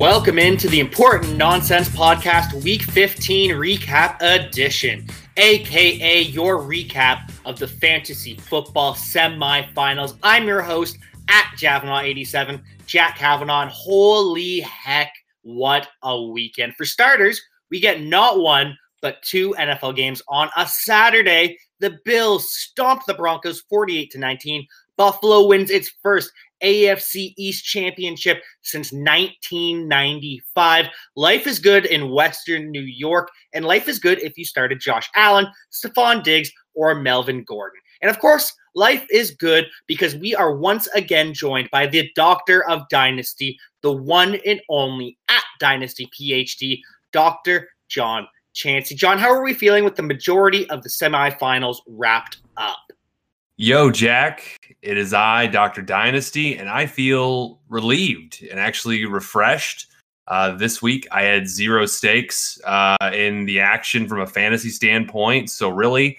Welcome into the Important Nonsense Podcast Week 15 Recap Edition, a.k.a. your recap of the Fantasy Football Semifinals. I'm your host, at Javanaugh87, Jack Kavanaugh, and holy heck, what a weekend. For starters, we get not one, but two NFL games on a Saturday. The Bills stomped the Broncos 48-19. Buffalo wins its first AFC East championship since 1995. Life is good in Western New York, and life is good if you started Josh Allen, Stephon Diggs, or Melvin Gordon. And of course, life is good because we are once again joined by the doctor of dynasty, the one and only at Dynasty PhD, Dr. John Chansey. John, how are we feeling with the majority of the semifinals wrapped up? Yo, Jack. It is I, Dr. Dynasty, and I feel relieved and actually refreshed. This week, I had zero stakes in the action from a fantasy standpoint, so really,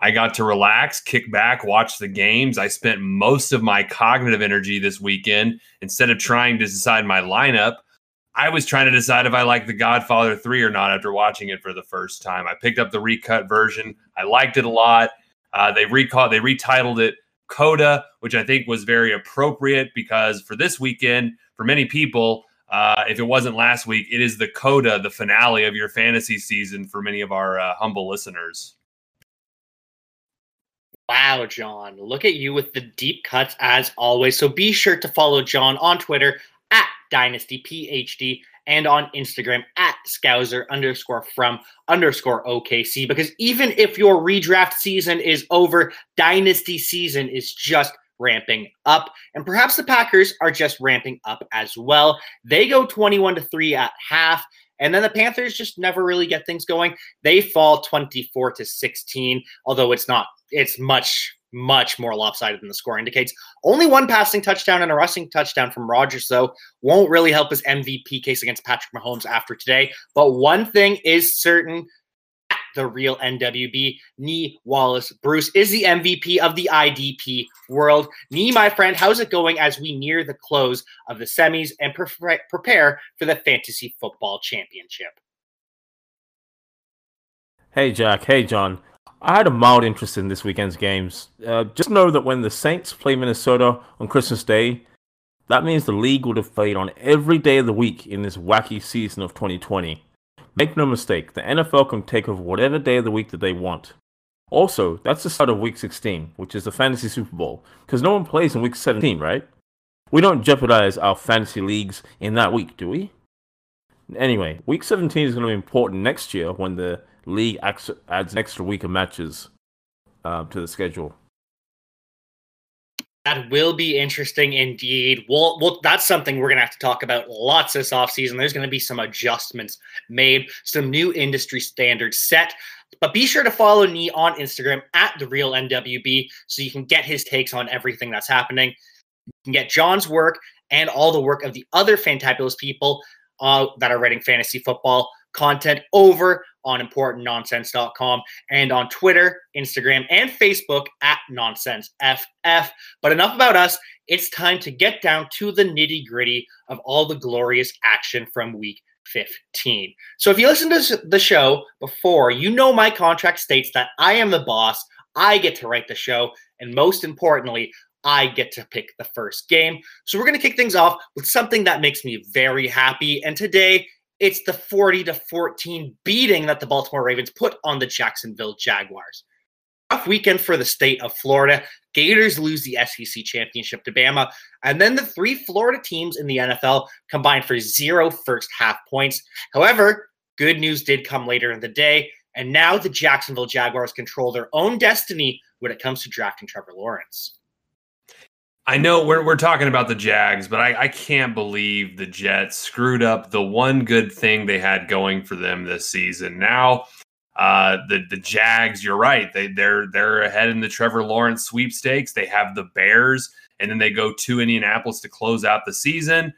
I got to relax, kick back, watch the games. I spent most of my cognitive energy this weekend. Instead of trying to decide my lineup, I was trying to decide if I liked The Godfather 3 or not after watching it for the first time. I picked up the recut version. I liked it a lot. They retitled it Coda, which I think was very appropriate because for this weekend, for many people, if it wasn't last week, it is the Coda, the finale of your fantasy season for many of our humble listeners. Wow, John, look at you with the deep cuts as always. So be sure to follow John on Twitter at DynastyPhD and on Instagram at Scouser_from_OKC because even if your redraft season is over, Dynasty season is just ramping up. And perhaps the Packers are just ramping up as well. They go 21-3 at half. And then the Panthers just never really get things going. They fall 24-16, although it's much, much more lopsided than the score indicates. Only one passing touchdown and a rushing touchdown from Rodgers, though, won't really help his MVP case against Patrick Mahomes after today. But one thing is certain, the real NWB, Nii Wallace-Bruce, is the MVP of the IDP world. Nii, my friend, how's it going as we near the close of the semis and prepare for the Fantasy Football Championship? Hey, Jack. Hey, John. I had a mild interest in this weekend's games. Just know that when the Saints play Minnesota on Christmas Day, that means the league would have played on every day of the week in this wacky season of 2020. Make no mistake, the NFL can take over whatever day of the week that they want. Also, that's the start of Week 16, which is the Fantasy Super Bowl, because no one plays in Week 17, right? We don't jeopardize our fantasy leagues in that week, do we? Anyway, Week 17 is going to be important next year when the league adds an extra week of matches to the schedule. That will be interesting indeed. Well, that's something we're going to have to talk about lots this offseason. There's going to be some adjustments made, some new industry standards set. But be sure to follow Nii on Instagram at TheRealNWB so you can get his takes on everything that's happening. You can get John's work and all the work of the other fantabulous people that are writing fantasy football content over on importantnonsense.com and on Twitter, Instagram, and Facebook at NonsenseFF. But enough about us. It's time to get down to the nitty-gritty of all the glorious action from Week 15. So if you listen to the show before, you know my contract states that I am the boss, I get to write the show, and most importantly, I get to pick the first game. So we're going to kick things off with something that makes me very happy, and today it's the 40-14 beating that the Baltimore Ravens put on the Jacksonville Jaguars. Tough weekend for the state of Florida. Gators lose the SEC championship to Bama. And then the three Florida teams in the NFL combined for 0 first-half points. However, good news did come later in the day. And now the Jacksonville Jaguars control their own destiny when it comes to drafting Trevor Lawrence. I know we're talking about the Jags, but I can't believe the Jets screwed up the one good thing they had going for them this season. Now The Jags, you're right. They're ahead in the Trevor Lawrence sweepstakes. They have the Bears, and then they go to Indianapolis to close out the season.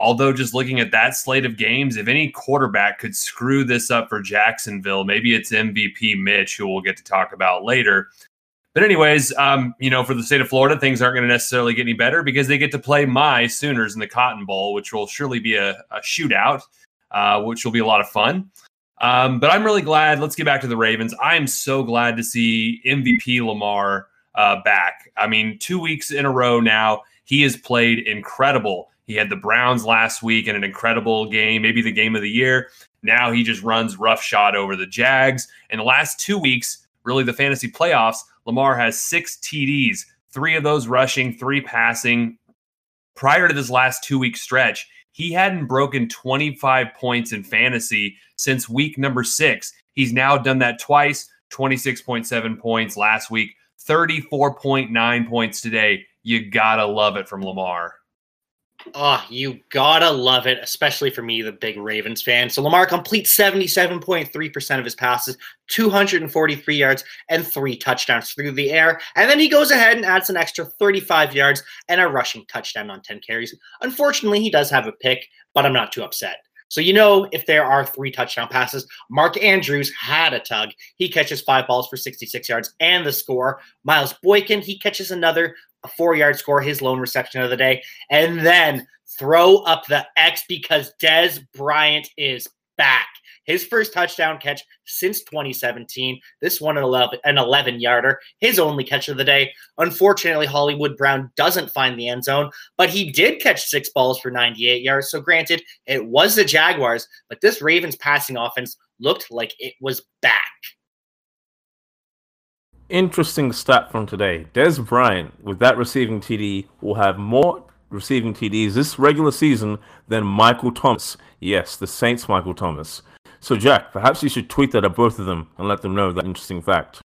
Although just looking at that slate of games, if any quarterback could screw this up for Jacksonville, maybe it's MVP Mitch, who we'll get to talk about later. But anyways, for the state of Florida, things aren't going to necessarily get any better because they get to play my Sooners in the Cotton Bowl, which will surely be a shootout, which will be a lot of fun. But I'm really glad. Let's get back to the Ravens. I am so glad to see MVP Lamar back. I mean, 2 weeks in a row now, he has played incredible. He had the Browns last week in an incredible game, maybe the game of the year. Now he just runs roughshod over the Jags. In the last 2 weeks, really the fantasy playoffs, Lamar has 6 TDs, 3 of those rushing, 3 passing. Prior to this last 2 week stretch, he hadn't broken 25 points in fantasy since week number 6. He's now done that twice, 26.7 points last week, 34.9 points today. You gotta love it from Lamar. Oh, you gotta love it, especially for me, the big Ravens fan. So Lamar completes 77.3% of his passes, 243 yards, and 3 touchdowns through the air. And then he goes ahead and adds an extra 35 yards and a rushing touchdown on 10 carries. Unfortunately, he does have a pick, but I'm not too upset. So if there are 3 touchdown passes, Mark Andrews had a tug. He catches 5 balls for 66 yards and the score. Miles Boykin, he catches another a 4-yard score, his lone reception of the day. And then throw up the X because Dez Bryant is back. His first touchdown catch since 2017. This one, an 11-yarder, his only catch of the day. Unfortunately, Hollywood Brown doesn't find the end zone, but he did catch 6 balls for 98 yards. So granted, it was the Jaguars, but this Ravens passing offense looked like it was back. Interesting stat from today. Dez Bryant, with that receiving TD, will have more receiving TDs this regular season than Michael Thomas. Yes, the Saints' Michael Thomas. So, Jack, perhaps you should tweet that at both of them and let them know that interesting fact.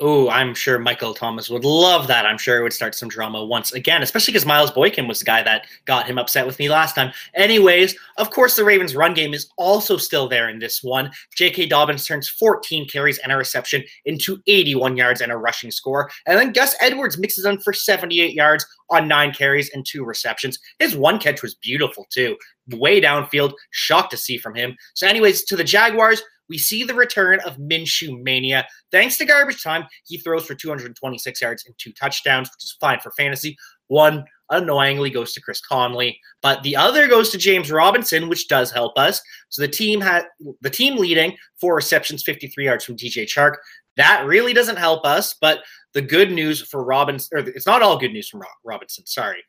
Oh, I'm sure Michael Thomas would love that. I'm sure it would start some drama once again, especially because Miles Boykin was the guy that got him upset with me last time. Anyways, of course, the Ravens' run game is also still there in this one. J.K. Dobbins turns 14 carries and a reception into 81 yards and a rushing score. And then Gus Edwards mixes in for 78 yards on 9 carries and 2 receptions. His one catch was beautiful, too. Way downfield. Shocked to see from him. So anyways, to the Jaguars, we see the return of Minshew mania. Thanks to garbage time, he throws for 226 yards and 2 touchdowns, which is fine for fantasy. 1 annoyingly goes to Chris Conley, but the other goes to James Robinson, which does help us. So the team leading 4 receptions, 53 yards from DJ Chark. That really doesn't help us, but the good news for Robinson, or it's not all good news from Robinson, sorry.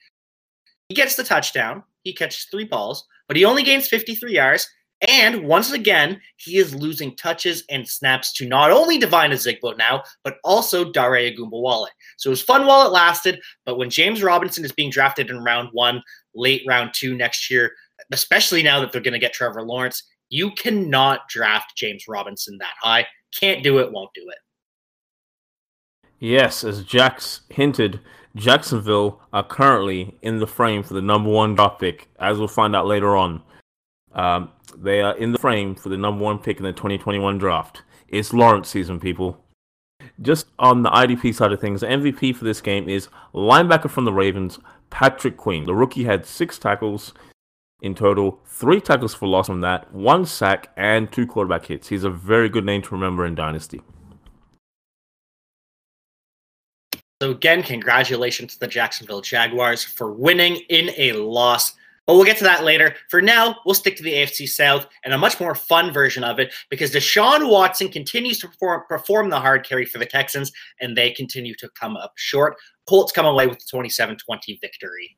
He gets the touchdown. He catches 3 balls, but he only gains 53 yards. And once again, he is losing touches and snaps to not only Divina Zigboat now, but also Daria Agumba wallet. So it was fun while it lasted, but when James Robinson is being drafted in round 1, late round 2 next year, especially now that they're going to get Trevor Lawrence, you cannot draft James Robinson that high. Can't do it, won't do it. Yes, as Jax hinted, Jacksonville are currently in the frame for the number 1 draft pick, as we'll find out later on. They are in the frame for the number 1 pick in the 2021 draft. It's Lawrence season, people. Just on the IDP side of things, the MVP for this game is linebacker from the Ravens, Patrick Queen. The rookie had 6 tackles in total, 3 tackles for loss on that, 1 sack, and 2 quarterback hits. He's a very good name to remember in Dynasty. So again, congratulations to the Jacksonville Jaguars for winning in a loss. But we'll get to that later. For now, we'll stick to the AFC South and a much more fun version of it because Deshaun Watson continues to perform the hard carry for the Texans, and they continue to come up short. Colts come away with the 27-20 victory.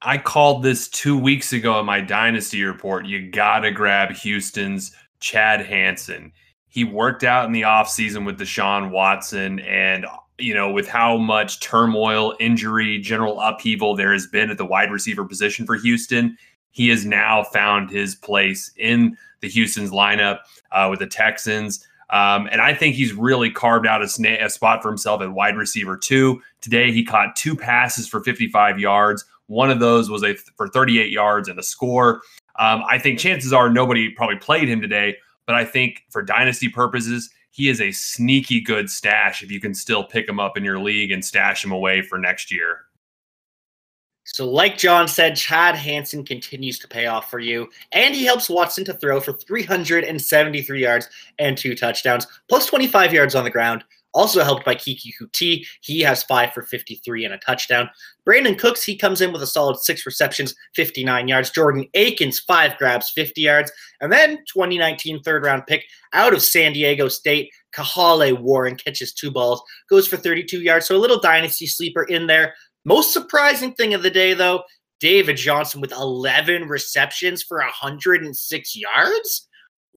I called this 2 weeks ago in my Dynasty report. You got to grab Houston's Chad Hansen. He worked out in the offseason with Deshaun Watson, and with how much turmoil, injury, general upheaval there has been at the wide receiver position for Houston, he has now found his place in the Houston's lineup with the Texans. And I think he's really carved out a spot for himself at wide receiver 2. Today, he caught 2 passes for 55 yards. One of those was for 38 yards and a score. I think chances are nobody probably played him today, But I think for dynasty purposes, he is a sneaky good stash if you can still pick him up in your league and stash him away for next year. So like John said, Chad Hansen continues to pay off for you, and he helps Watson to throw for 373 yards and 2 touchdowns, plus 25 yards on the ground. Also helped by Kiki Kuti. He has 5 for 53 and a touchdown. Brandon Cooks, he comes in with a solid 6 receptions, 59 yards. Jordan Akins, 5 grabs, 50 yards. And then 2019 third-round pick out of San Diego State, Kahale Warren catches 2 balls, goes for 32 yards. So a little dynasty sleeper in there. Most surprising thing of the day, though, David Johnson with 11 receptions for 106 yards?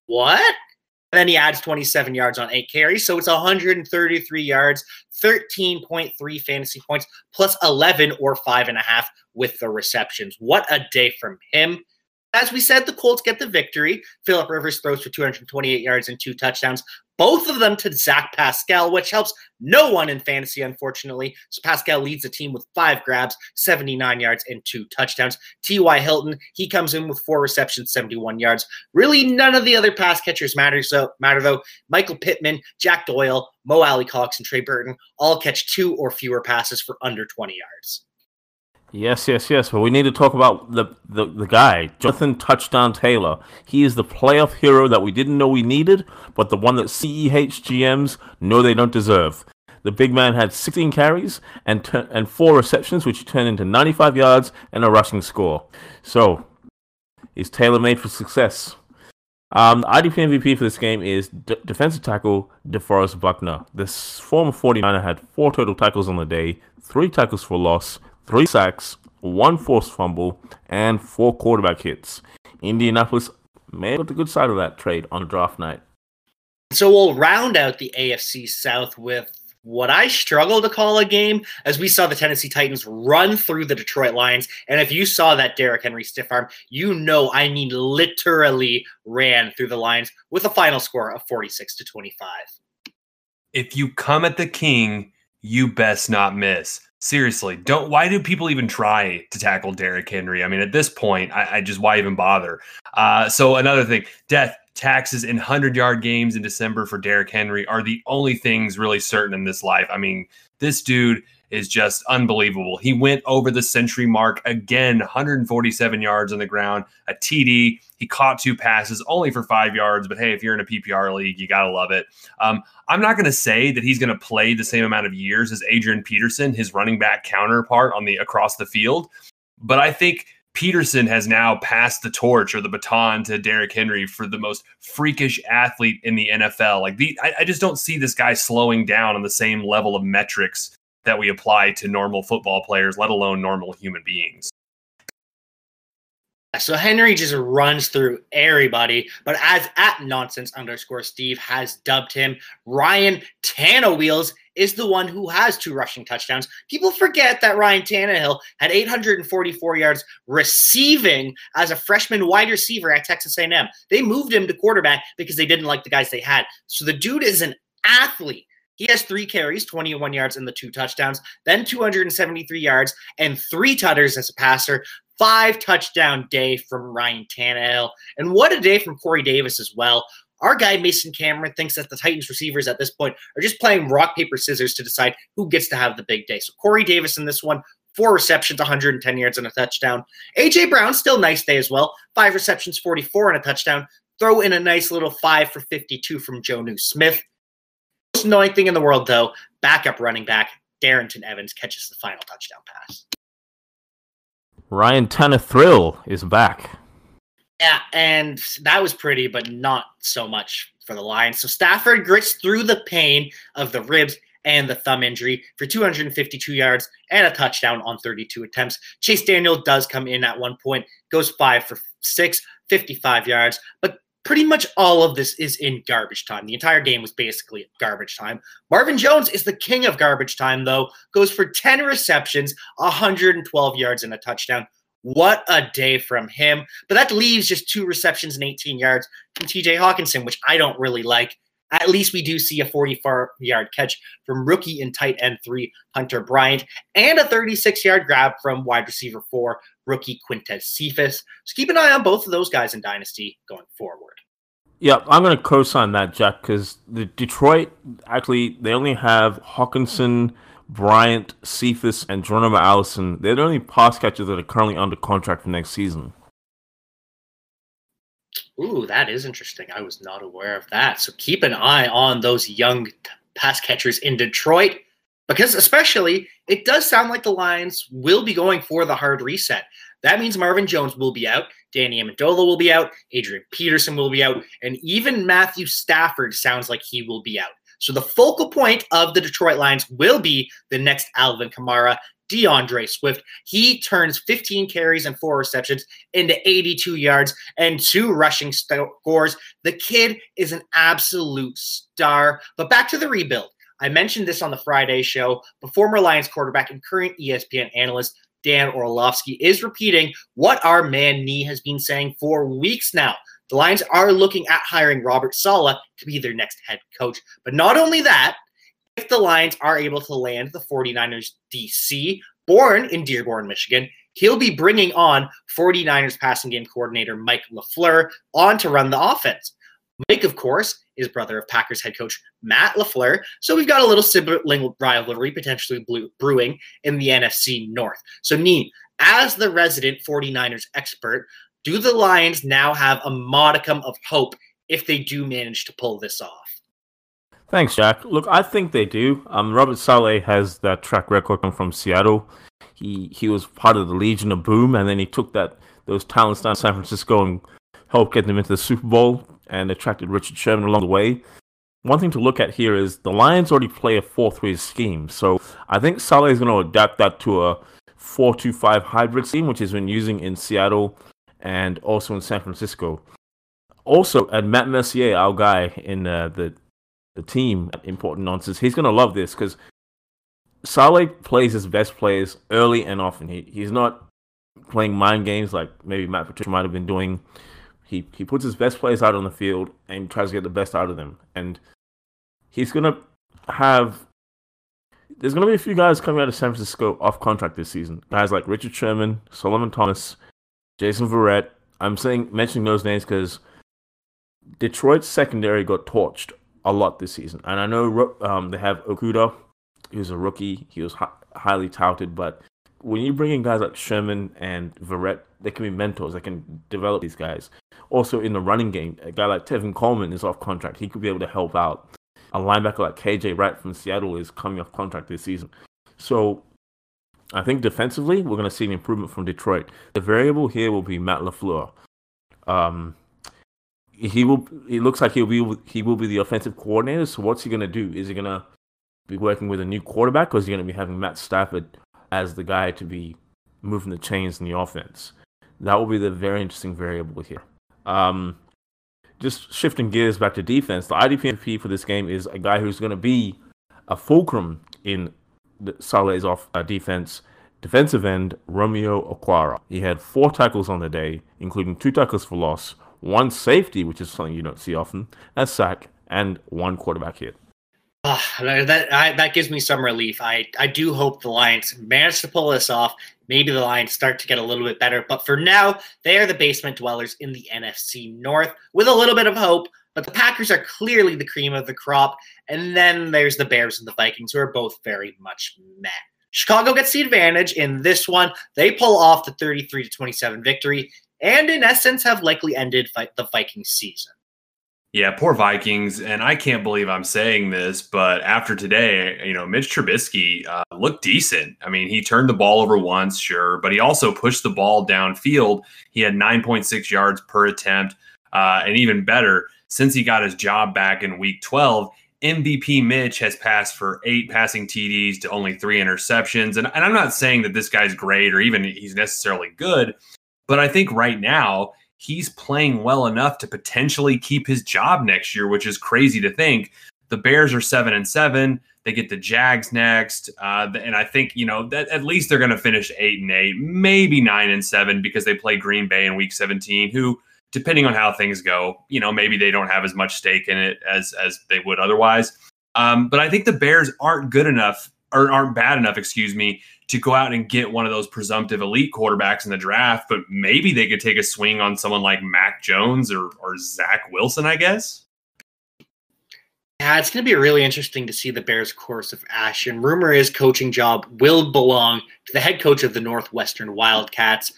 What? And then he adds 27 yards on 8 carries, so it's 133 yards, 13.3 fantasy points, plus 11 or 5.5 with the receptions. What a day from him. As we said, the Colts get the victory. Phillip Rivers throws for 228 yards and 2 touchdowns, both of them to Zach Pascal, which helps no one in fantasy, unfortunately. So Pascal leads the team with 5 grabs, 79 yards, and 2 touchdowns. T.Y. Hilton, he comes in with 4 receptions, 71 yards. Really, none of the other pass catchers matter, though. Michael Pittman, Jack Doyle, Mo Alie-Cox, and Trey Burton all catch 2 or fewer passes for under 20 yards. Yes. But we need to talk about the guy, Jonathan Touchdown Taylor. He is the playoff hero that we didn't know we needed, but the one that CEH GMs know they don't deserve. The big man had 16 carries and 4 receptions, which turned into 95 yards and a rushing score. So, is Taylor made for success? The IDP MVP for this game is defensive tackle DeForest Buckner. This former 49er had 4 total tackles on the day, 3 tackles for loss, 3 sacks, 1 forced fumble, and 4 quarterback hits. Indianapolis may have got the good side of that trade on draft night. So we'll round out the AFC South with what I struggle to call a game, as we saw the Tennessee Titans run through the Detroit Lions. And if you saw that Derrick Henry stiff arm, you know I mean literally ran through the Lions with a final score of 46-25. If you come at the king, you best not miss. Seriously, why do people even try to tackle Derrick Henry? I mean, at this point, I just, why even bother? So another thing, death, taxes, and 100-yard games in December for Derrick Henry are the only things really certain in this life. I mean, this dude is just unbelievable. He went over the century mark again, 147 yards on the ground, a TD. He caught 2 passes only for 5 yards, but hey, if you're in a PPR league, you got to love it. I'm not going to say that he's going to play the same amount of years as Adrian Peterson, his running back counterpart across the field. But I think Peterson has now passed the torch or the baton to Derrick Henry for the most freakish athlete in the NFL. I just don't see this guy slowing down on the same level of metrics that we apply to normal football players, let alone normal human beings. So Henry just runs through everybody, but as @nonsense_Steve has dubbed him, Ryan Tannawheels is the one who has 2 rushing touchdowns. People forget that Ryan Tannehill had 844 yards receiving as a freshman wide receiver at Texas A&M. They moved him to quarterback because they didn't like the guys they had. So the dude is an athlete. He has 3 carries, 21 yards, and the 2 touchdowns, then 273 yards and 3 tutters as a passer. 5-touchdown day from Ryan Tannehill. And what a day from Corey Davis as well. Our guy Mason Cameron thinks that the Titans receivers at this point are just playing rock, paper, scissors to decide who gets to have the big day. So Corey Davis in this one, 4 receptions, 110 yards and a touchdown. A.J. Brown, still nice day as well. 5 receptions, 44 and a touchdown. Throw in a nice little 5 for 52 from Jonnu Smith. Most annoying thing in the world, though, backup running back Darrington Evans catches the final touchdown pass. Ryan Tannehill is back. Yeah, and that was pretty, but not so much for the Lions. So Stafford grits through the pain of the ribs and the thumb injury for 252 yards and a touchdown on 32 attempts. Chase Daniel does come in at one point, goes 5 for 6, 55 yards, but pretty much all of this is in garbage time. The entire game was basically garbage time. Marvin Jones is the king of garbage time, though. Goes for 10 receptions, 112 yards, and a touchdown. What a day from him. But that leaves just 2 receptions and 18 yards from TJ Hawkinson, which I don't really like. At least we do see a 44-yard catch from rookie and tight end 3, Hunter Bryant, and a 36-yard grab from wide receiver 4, rookie Quintez Cephas. So keep an eye on both of those guys in Dynasty going forward. Yeah, I'm going to co-sign that, Jack, because the Detroit, actually, they only have Hawkinson, Bryant, Cephas, and Geronimo Allison. They're the only pass catchers that are currently under contract for next season. Ooh, that is interesting. I was not aware of that. So keep an eye on those young pass catchers in Detroit, because especially it does sound like the Lions will be going for the hard reset. That means Marvin Jones will be out, Danny Amendola will be out, Adrian Peterson will be out, and even Matthew Stafford sounds like he will be out. So the focal point of the Detroit Lions will be the next Alvin Kamara, DeAndre Swift. He turns 15 carries and 4 receptions into 82 yards and 2 rushing scores. The kid is an absolute star. But back to the rebuild. I mentioned this on the Friday show, but former Lions quarterback and current ESPN analyst Dan Orlovsky is repeating what our man Nii has been saying for weeks now. The Lions are looking at hiring Robert Saleh to be their next head coach. But not only that, if the Lions are able to land the 49ers DC, born in Dearborn, Michigan, he'll be bringing on 49ers passing game coordinator Mike LaFleur on to run the offense. Mike, of course, is brother of Packers head coach Matt LaFleur, so we've got a little sibling rivalry potentially brewing in the NFC North. So, Nii, as the resident 49ers expert, do the Lions now have a modicum of hope if they do manage to pull this off? Thanks, Jack. Look, I think they do. Robert Saleh has that track record from Seattle. He was part of the Legion of Boom, and then he took those talents down to San Francisco and helped get them into the Super Bowl and attracted Richard Sherman along the way. One thing to look at here is the Lions already play a 4-3 scheme, so I think Saleh is going to adapt that to a 4-2-5 hybrid scheme, which has been using in Seattle and also in San Francisco. Also, at Matt Messier, our guy in the team at Important Nonsense, he's going to love this because Saleh plays his best players early and often. He's not playing mind games like maybe Matt Patricia might have been doing. He puts his best players out on the field and tries to get the best out of them. And he's going to have... There's going to be a few guys coming out of San Francisco off contract this season. Guys like Richard Sherman, Solomon Thomas, Jason Verrett. I'm mentioning those names because Detroit's secondary got torched a lot this season. And I know they have Okudah, who's a rookie. He was highly touted. But when you bring in guys like Sherman and Verrett, they can be mentors. They can develop these guys. Also in the running game, a guy like Tevin Coleman is off contract. He could be able to help out. A linebacker like KJ Wright from Seattle is coming off contract this season. So I think defensively, we're going to see an improvement from Detroit. The variable here will be Matt LaFleur. He looks like he will be the offensive coordinator. So what's he going to do? Is he going to be working with a new quarterback, or is he going to be having Matt Stafford as the guy to be moving the chains in the offense? That will be the very interesting variable here. Just shifting gears back to defense, the IDP MVP for this game is a guy who's going to be a fulcrum in Saleh's defense, defensive end Romeo Okwara. He had 4 tackles on the day, including 2 tackles for loss, 1 safety, which is something you don't see often, a sack, and 1 quarterback hit. Oh, that gives me some relief. I do hope the Lions manage to pull this off. Maybe the Lions start to get a little bit better. But for now, they are the basement dwellers in the NFC North with a little bit of hope. But the Packers are clearly the cream of the crop. And then there's the Bears and the Vikings, who are both very much meh. Chicago gets the advantage in this one. They pull off the 33-27 victory, and in essence have likely ended the Vikings season. Yeah, poor Vikings. And I can't believe I'm saying this, but after today, Mitch Trubisky looked decent. I mean, he turned the ball over once, sure, but he also pushed the ball downfield. He had 9.6 yards per attempt. And even better, since he got his job back in week 12, MVP Mitch has passed for 8 passing TDs to only 3 interceptions. And I'm not saying that this guy's great or even he's necessarily good, but I think right now, he's playing well enough to potentially keep his job next year, which is crazy to think. The Bears are 7-7. They get the Jags next. And I think, that at least they're going to finish 8-8, maybe 9-7, because they play Green Bay in week 17, who, depending on how things go, maybe they don't have as much stake in it as they would otherwise. But I think the Bears aren't good enough aren't bad enough, to go out and get one of those presumptive elite quarterbacks in the draft. But maybe they could take a swing on someone like Mac Jones or Zach Wilson, I guess. Yeah, it's going to be really interesting to see the Bears' course of action. Rumor is coaching job will belong to the head coach of the Northwestern Wildcats,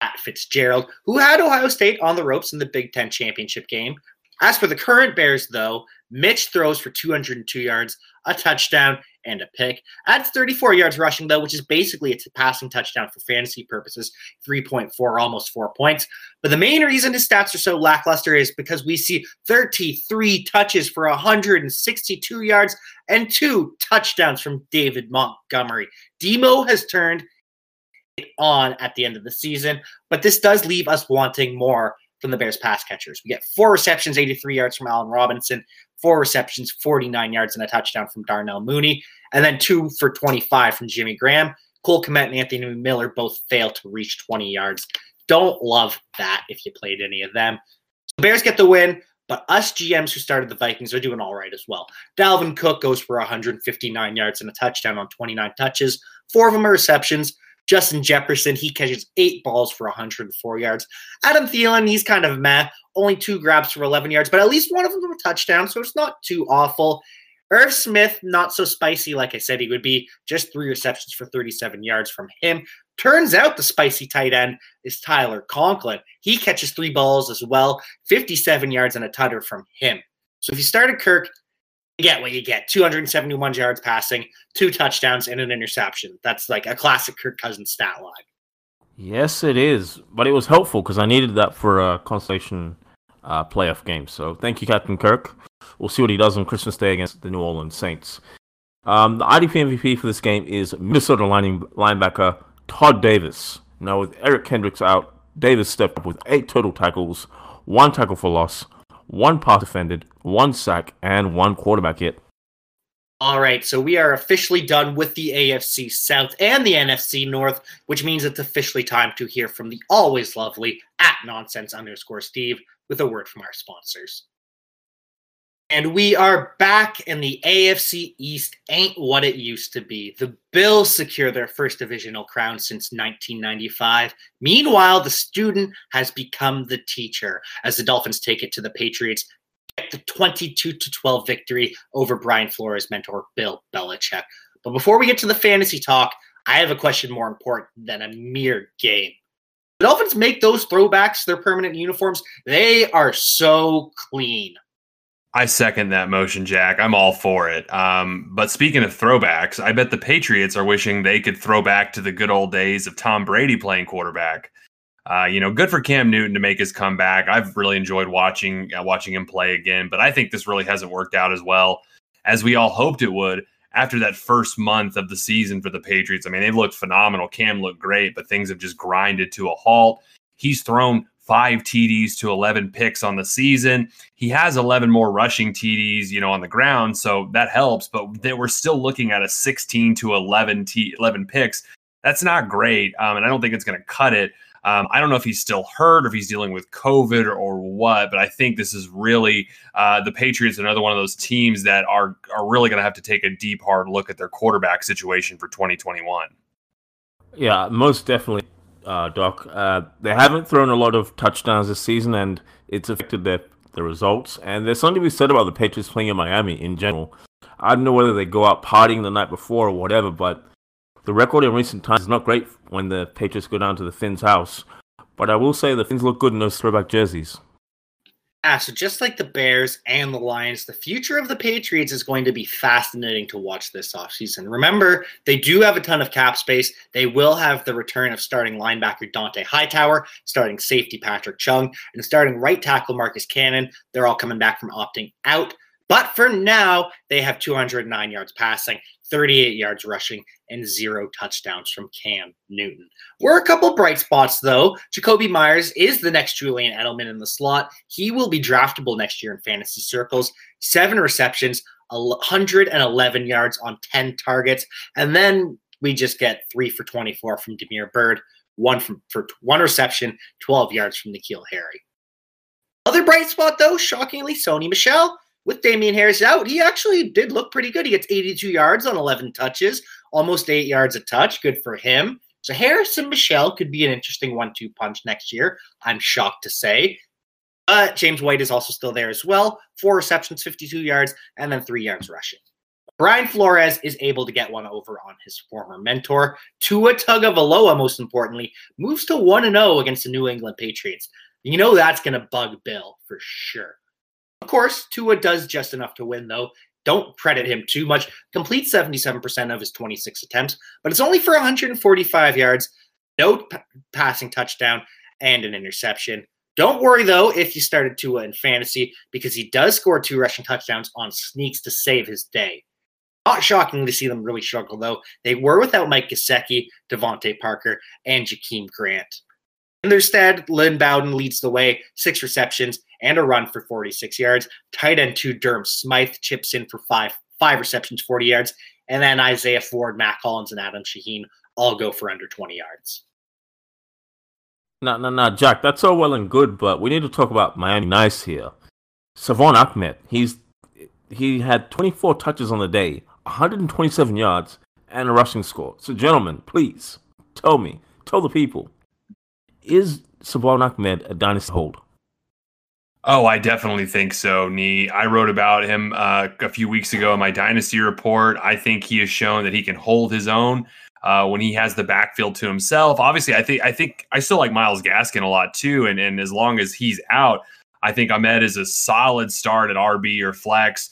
Pat Fitzgerald, who had Ohio State on the ropes in the Big Ten championship game. As for the current Bears, though, Mitch throws for 202 yards, a touchdown, and a pick. Adds 34 yards rushing, though, which is basically it's a passing touchdown for fantasy purposes, 3.4, almost 4 points. But the main reason his stats are so lackluster is because we see 33 touches for 162 yards and 2 touchdowns from David Montgomery. Demo has turned it on at the end of the season, but this does leave us wanting more from the Bears pass catchers. We get 4 receptions, 83 yards from Allen Robinson, 4 receptions, 49 yards, and a touchdown from Darnell Mooney, and then 2 for 25 from Jimmy Graham. Cole Kmet and Anthony Miller both fail to reach 20 yards. Don't love that if you played any of them. The Bears get the win, but us GMs who started the Vikings are doing all right as well. Dalvin Cook goes for 159 yards and a touchdown on 29 touches. 4 of them are receptions. Justin Jefferson, he catches 8 balls for 104 yards. Adam Thielen, he's kind of meh. Only 2 grabs for 11 yards, but at least one of them was a touchdown, so it's not too awful. Irv Smith, not so spicy like I said he would be. Just 3 receptions for 37 yards from him. Turns out the spicy tight end is Tyler Conklin. He catches 3 balls as well, 57 yards and a tutter from him. So if you started Kirk, you get what you get. 271 yards passing, 2 touchdowns, and an interception. That's like a classic Kirk Cousins stat line. Yes, it is. But it was helpful because I needed that for a consolation playoff game. So thank you, Captain Kirk. We'll see what he does on Christmas Day against the New Orleans Saints. The IDP MVP for this game is Minnesota linebacker Todd Davis. Now, with Eric Kendricks out, Davis stepped up with 8 total tackles, 1 tackle for loss, 1 pass defended, 1 sack, and 1 quarterback hit. All right, so we are officially done with the AFC South and the NFC North, which means it's officially time to hear from the always lovely @nonsense_Steve with a word from our sponsors. And we are back, and the AFC East ain't what it used to be. The Bills secure their first divisional crown since 1995. Meanwhile, the student has become the teacher as the Dolphins take it to the Patriots, get the 22-12 victory over Brian Flores' mentor, Bill Belichick. But before we get to the fantasy talk, I have a question more important than a mere game. The Dolphins make those throwbacks their permanent uniforms. They are so clean. I second that motion, Jack. I'm all for it. But speaking of throwbacks, I bet the Patriots are wishing they could throw back to the good old days of Tom Brady playing quarterback. Good for Cam Newton to make his comeback. I've really enjoyed watching him play again, but I think this really hasn't worked out as well as we all hoped it would after that first month of the season for the Patriots. I mean, they looked phenomenal. Cam looked great, but things have just grinded to a halt. He's thrown 5 TDs to 11 picks on the season. He has 11 more rushing TDs, on the ground, so that helps. But we're still looking at a 16 to 11 picks. That's not great, and I don't think it's going to cut it. I don't know if he's still hurt or if he's dealing with COVID or what, but I think this is really the Patriots, another one of those teams that are really going to have to take a deep, hard look at their quarterback situation for 2021. Yeah, most definitely. Doc, they haven't thrown a lot of touchdowns this season, and it's affected their results. And there's something to be said about the Patriots playing in Miami in general. I don't know whether they go out partying the night before or whatever, but the record in recent times is not great when the Patriots go down to the Finns' house. But I will say the Finns look good in those throwback jerseys. Ah, so just like the Bears and the Lions, the future of the Patriots is going to be fascinating to watch this offseason. Remember, they do have a ton of cap space. They will have the return of starting linebacker Dante Hightower, starting safety Patrick Chung, and starting right tackle Marcus Cannon. They're all coming back from opting out. But for now, they have 209 yards passing, 38 yards rushing, and 0 touchdowns from Cam Newton. Were a couple bright spots, though. Jacoby Myers is the next Julian Edelman in the slot. He will be draftable next year in fantasy circles. 7 receptions, 111 yards on 10 targets. And then we just get 3 for 24 from Demir Byrd, one reception, 12 yards from N'Keal Harry. Other bright spot, though, shockingly, Sony Michel. with Damian Harris out, he actually did look pretty good. He gets 82 yards on 11 touches, almost 8 yards a touch. Good for him. So Harris and Michelle could be an interesting 1-2 punch next year. I'm shocked to say. But James White is also still there as well. 4 receptions, 52 yards, and then 3 yards rushing. Brian Flores is able to get one over on his former mentor. Tua Tagovailoa, most importantly, moves to 1-0 against the New England Patriots. You know that's going to bug Bill for sure. Of course, Tua does just enough to win, though. Don't credit him too much. Completes 77% of his 26 attempts, but it's only for 145 yards, no passing touchdown, and an interception. Don't worry, though, if you started Tua in fantasy, because he does score 2 rushing touchdowns on sneaks to save his day. Not shocking to see them really struggle, though. They were without Mike Gesicki, Devontae Parker, and Jakeem Grant. In their stead, Lynn Bowden leads the way, 6 receptions and a run for 46 yards. Tight end 2 Durham Smythe chips in for five receptions, 40 yards. And then Isaiah Ford, Matt Collins, and Adam Shaheen all go for under 20 yards. No, Jack, that's all well and good, but we need to talk about Miami Nice here. Savon Ahmed, he had 24 touches on the day, 127 yards, and a rushing score. So, gentlemen, please, tell the people, is Savon Ahmed a dynasty hold? Oh, I definitely think so, Nee. I wrote about him a few weeks ago in my dynasty report. I think he has shown that he can hold his own when he has the backfield to himself. Obviously, I think I still like Myles Gaskin a lot too, and as long as he's out, I think Ahmed is a solid start at RB or flex.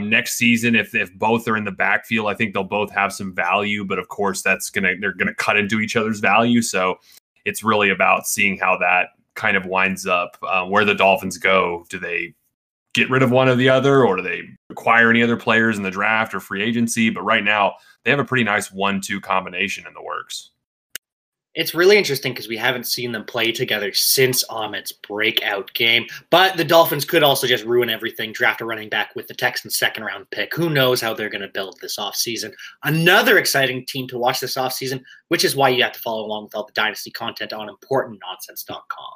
Next season, if both are in the backfield, I think they'll both have some value, but of course they're gonna cut into each other's value. So it's really about seeing how that kind of winds up, where the Dolphins go. Do they get rid of one or the other, or do they acquire any other players in the draft or free agency? But right now, they have a pretty nice 1-2 combination in the works. It's really interesting because we haven't seen them play together since Ahmed's breakout game. But the Dolphins could also just ruin everything, draft a running back with the Texans' second-round pick. Who knows how they're going to build this offseason. Another exciting team to watch this offseason, which is why you have to follow along with all the Dynasty content on ImportantNonsense.com.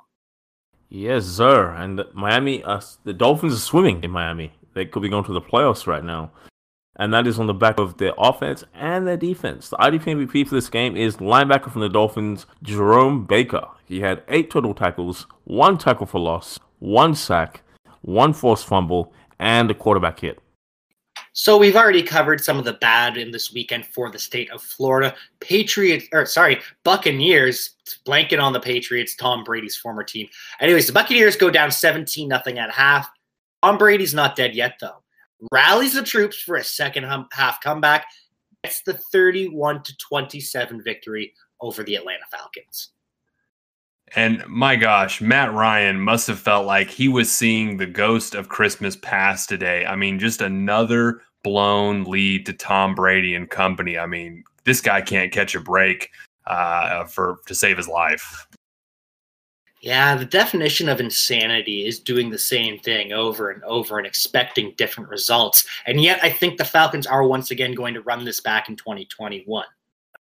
Yes, sir. And Miami, the Dolphins are swimming in Miami. They could be going to the playoffs right now. And that is on the back of their offense and their defense. The IDP MVP for this game is linebacker from the Dolphins, Jerome Baker. He had 8 total tackles, 1 tackle for loss, 1 sack, 1 forced fumble, and a quarterback hit. So we've already covered some of the bad in this weekend for the state of Florida. Buccaneers, blanket on the Patriots, Tom Brady's former team. Anyways, the Buccaneers go down 17-0 at half. Tom Brady's not dead yet, though. Rallies the troops for a second half comeback. It's the 31-27 victory over the Atlanta Falcons. And my gosh, Matt Ryan must have felt like he was seeing the ghost of Christmas past today. I mean, just another blown lead to Tom Brady and company. I mean, this guy can't catch a break to save his life. Yeah, the definition of insanity is doing the same thing over and over and expecting different results. And yet I think the Falcons are once again going to run this back in 2021.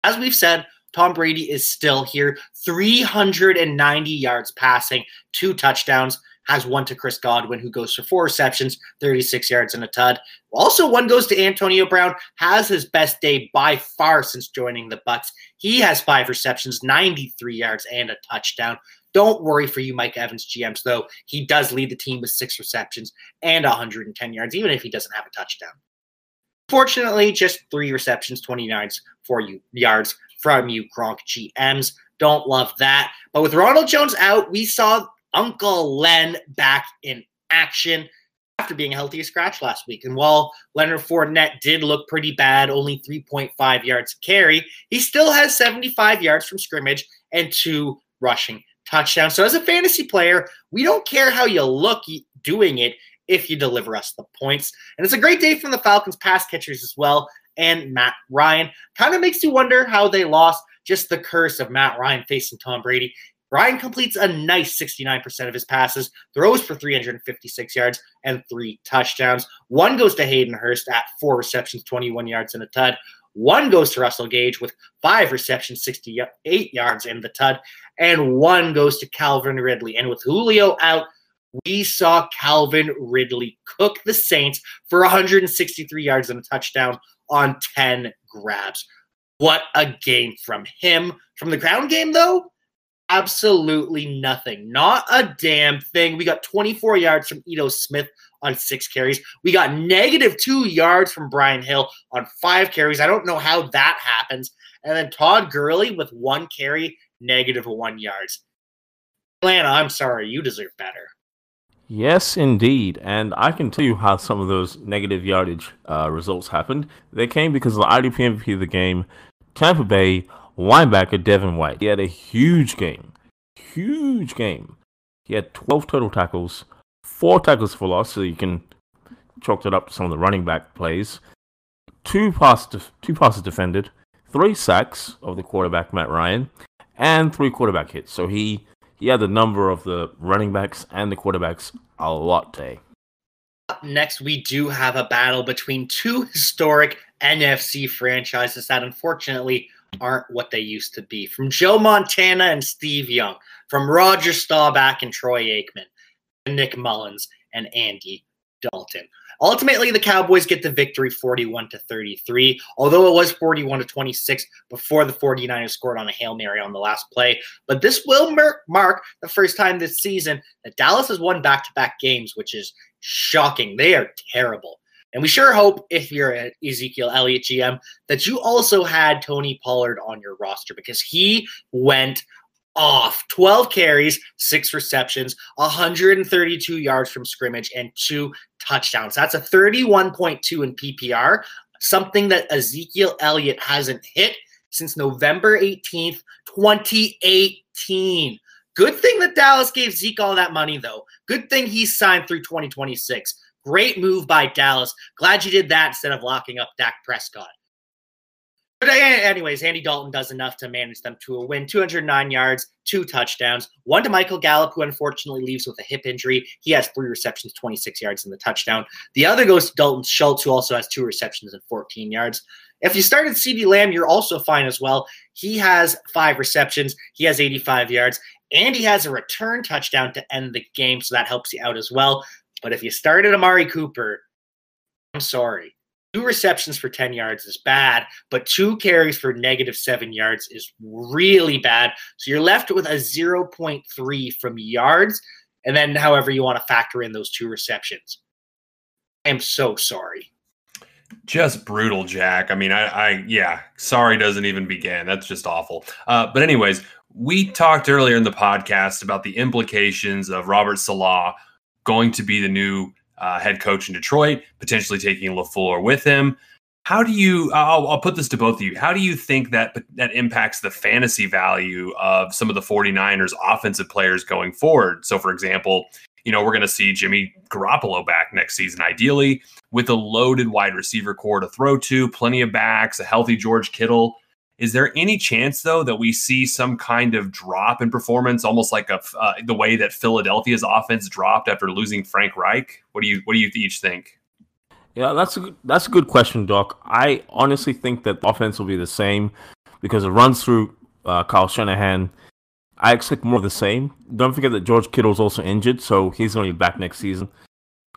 As we've said, Tom Brady is still here. 390 yards passing, 2 touchdowns, has 1 to Chris Godwin, who goes for 4 receptions, 36 yards and a TD. Also, 1 goes to Antonio Brown, has his best day by far since joining the Bucs. He has 5 receptions, 93 yards and a touchdown. Don't worry for you, Mike Evans GMs, though. He does lead the team with 6 receptions and 110 yards, even if he doesn't have a touchdown. Fortunately, just 3 receptions, 29 for you yards from you Gronk GMs. Don't love that. But with Ronald Jones out, we saw Uncle Len back in action after being a healthy scratch last week. And while Leonard Fournette did look pretty bad, only 3.5 yards carry, he still has 75 yards from scrimmage and 2 rushing touchdowns. So as a fantasy player, we don't care how you look doing it if you deliver us the points. And it's a great day from the Falcons pass catchers as well. And Matt Ryan kind of makes you wonder how they lost, just the curse of Matt Ryan facing Tom Brady. Ryan completes a nice 69% of his passes, throws for 356 yards and 3 touchdowns. 1 goes to Hayden Hurst at 4 receptions, 21 yards and a TD. 1 goes to Russell Gage with 5 receptions, 68 yards in the TD, and 1 goes to Calvin Ridley. And with Julio out, we saw Calvin Ridley cook the Saints for 163 yards and a touchdown on 10 grabs. What a game from him. From the ground game, though, absolutely nothing. Not a damn thing. We got 24 yards from Ito Smith on 6 carries. We got -2 yards from Brian Hill on 5 carries. I don't know how that happens. And then Todd Gurley with 1 carry, -1 yards. Atlanta, I'm sorry, you deserve better. Yes, indeed. And I can tell you how some of those negative yardage results happened. They came because of the IDP MVP of the game, Tampa Bay linebacker Devin White. He had a huge game. Huge game. He had 12 total tackles, 4 tackles for loss, so you can chalk it up to some of the running back plays. 2 passes defended, 3 sacks of the quarterback, Matt Ryan, and 3 quarterback hits. So he had the number of the running backs and the quarterbacks a lot today. Up next, we do have a battle between 2 historic NFC franchises that unfortunately aren't what they used to be. From Joe Montana and Steve Young, from Roger Staubach and Troy Aikman, to Nick Mullins and Andy Dalton. Ultimately, the Cowboys get the victory 41-33, although it was 41-26 before the 49ers scored on a Hail Mary on the last play. But this will mark the first time this season that Dallas has won back-to-back games, which is shocking. They are terrible. And we sure hope, if you're an Ezekiel Elliott GM, that you also had Tony Pollard on your roster, because he went off. 12 carries, 6 receptions, 132 yards from scrimmage, and 2 touchdowns. That's a 31.2 in PPR, something that Ezekiel Elliott hasn't hit since November 18th, 2018. Good thing that Dallas gave Zeke all that money, though. Good thing he signed through 2026. Great move by Dallas. Glad you did that instead of locking up Dak Prescott. But anyways, Andy Dalton does enough to manage them to a win. 209 yards, 2 touchdowns, 1 to Michael Gallup, who unfortunately leaves with a hip injury. He has 3 receptions, 26 yards in the touchdown. The other goes to Dalton Schultz, who also has 2 receptions and 14 yards. If you started CeeDee Lamb, you're also fine as well. He has 5 receptions. He has 85 yards. And he has a return touchdown to end the game, so that helps you out as well. But if you started Amari Cooper, I'm sorry. 2 receptions for 10 yards is bad, but 2 carries for -7 yards is really bad. So you're left with a 0.3 from yards, and then however you want to factor in those 2 receptions. I am so sorry. Just brutal, Jack. I mean, I sorry doesn't even begin. That's just awful. But anyways, we talked earlier in the podcast about the implications of Robert Saleh going to be the new head coach in Detroit, potentially taking LaFleur with him. How do you, I'll put this to both of you. How do you think that impacts the fantasy value of some of the 49ers offensive players going forward? So for example, we're going to see Jimmy Garoppolo back next season, ideally, with a loaded wide receiver core to throw to, plenty of backs, a healthy George Kittle. Is there any chance, though, that we see some kind of drop in performance, almost like the way that Philadelphia's offense dropped after losing Frank Reich? What do you each think? Yeah, that's a good question, Doc. I honestly think that the offense will be the same because it runs through Kyle Shanahan. I expect more of the same. Don't forget that George Kittle's also injured, so he's going to be back next season.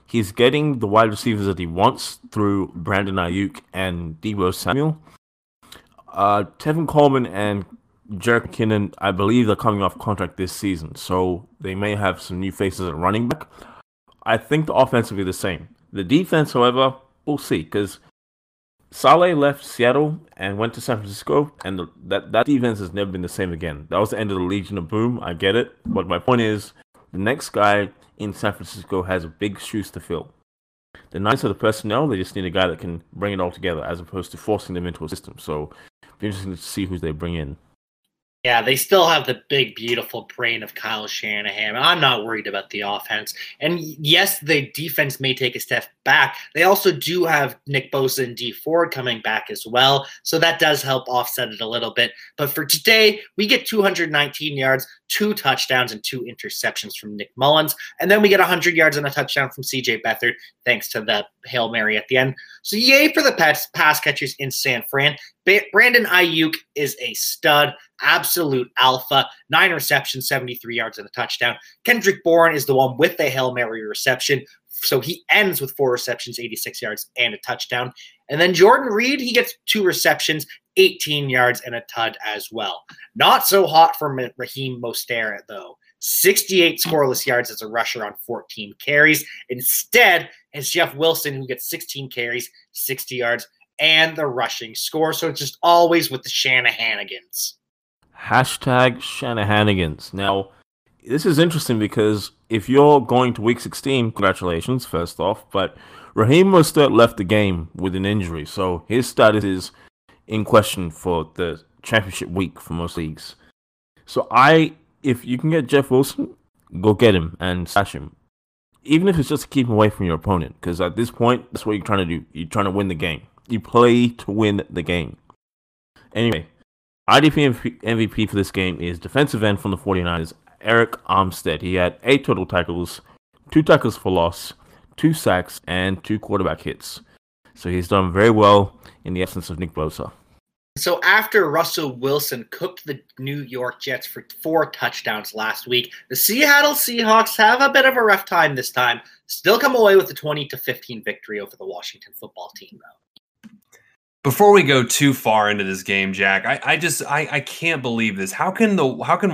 He's getting the wide receivers that he wants through Brandon Ayuk and Deebo Samuel. Tevin Coleman and Jerick McKinnon, I believe, are coming off contract this season, so they may have some new faces at running back. I think the offense will be the same. The defense, however, we'll see, because Saleh left Seattle and went to San Francisco, and that defense has never been the same again. That was the end of the Legion of Boom, I get it, but my point is, the next guy in San Francisco has big shoes to fill. The Niners have the personnel, they just need a guy that can bring it all together, as opposed to forcing them into a system, so interesting to see who they bring in. Yeah, they still have the big, beautiful brain of Kyle Shanahan. I'm not worried about the offense. And yes, the defense may take a step back. They also do have Nick Bosa and D Ford coming back as well, so that does help offset it a little bit. But for today, we get 219 yards, 2 touchdowns, and 2 interceptions from Nick Mullins, and then we get 100 yards and a touchdown from C.J. Beathard, thanks to the Hail Mary at the end. So yay for the pass catchers in San Fran. Brandon Ayuk is a stud, absolute alpha, 9 receptions, 73 yards and a touchdown. Kendrick Bourne is the one with the Hail Mary reception, so he ends with 4 receptions, 86 yards, and a touchdown. And then Jordan Reed, he gets 2 receptions, 18 yards, and a tud as well. Not so hot for Raheem Mostert, though. 68 scoreless yards as a rusher on 14 carries. Instead, it's Jeff Wilson who gets 16 carries, 60 yards, and the rushing score. So it's just always with the Shanahanigans. Hashtag Shanahanigans. Now, this is interesting because if you're going to Week 16, congratulations, first off, but Raheem Mostert left the game with an injury, so his status is in question for the championship week for most leagues. So if you can get Jeff Wilson, go get him and stash him, even if it's just to keep him away from your opponent, because at this point, that's what you're trying to do. You're trying to win the game. You play to win the game. Anyway, IDP MVP for this game is defensive end from the 49ers, Eric Armstead. He had 8 total tackles, 2 tackles for loss, 2 sacks, and 2 quarterback hits. So he's done very well in the absence of Nick Bosa. So after Russell Wilson cooked the New York Jets for 4 touchdowns last week, the Seattle Seahawks have a bit of a rough time this time. Still come away with a 20-15 victory over the Washington football team, though. Before we go too far into this game, Jack, I can't believe this. How can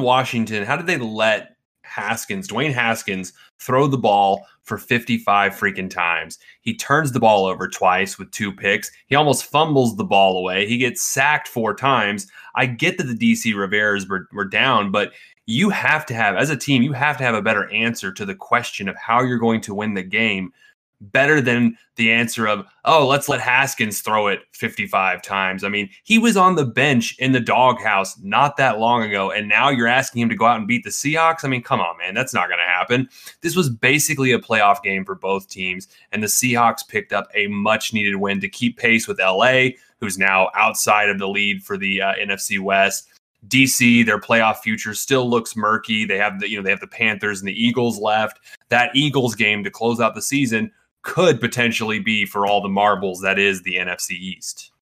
Washington, how did they let Dwayne Haskins throw the ball for 55 freaking times? He turns the ball over twice with 2 picks. He almost fumbles the ball away. He gets sacked 4 times. I get that the DC Riveras were down, but you have to have, as a team, you have to have a better answer to the question of how you're going to win the game, better than the answer of, oh, let's let Haskins throw it 55 times. I mean, he was on the bench in the doghouse not that long ago, and now you're asking him to go out and beat the Seahawks? I mean, come on, man. That's not going to happen. This was basically a playoff game for both teams, and the Seahawks picked up a much-needed win to keep pace with L.A., who's now outside of the lead for the NFC West. DC, their playoff future still looks murky. They have the Panthers and the Eagles left. That Eagles game to close out the season could potentially be for all the marbles that is the NFC East.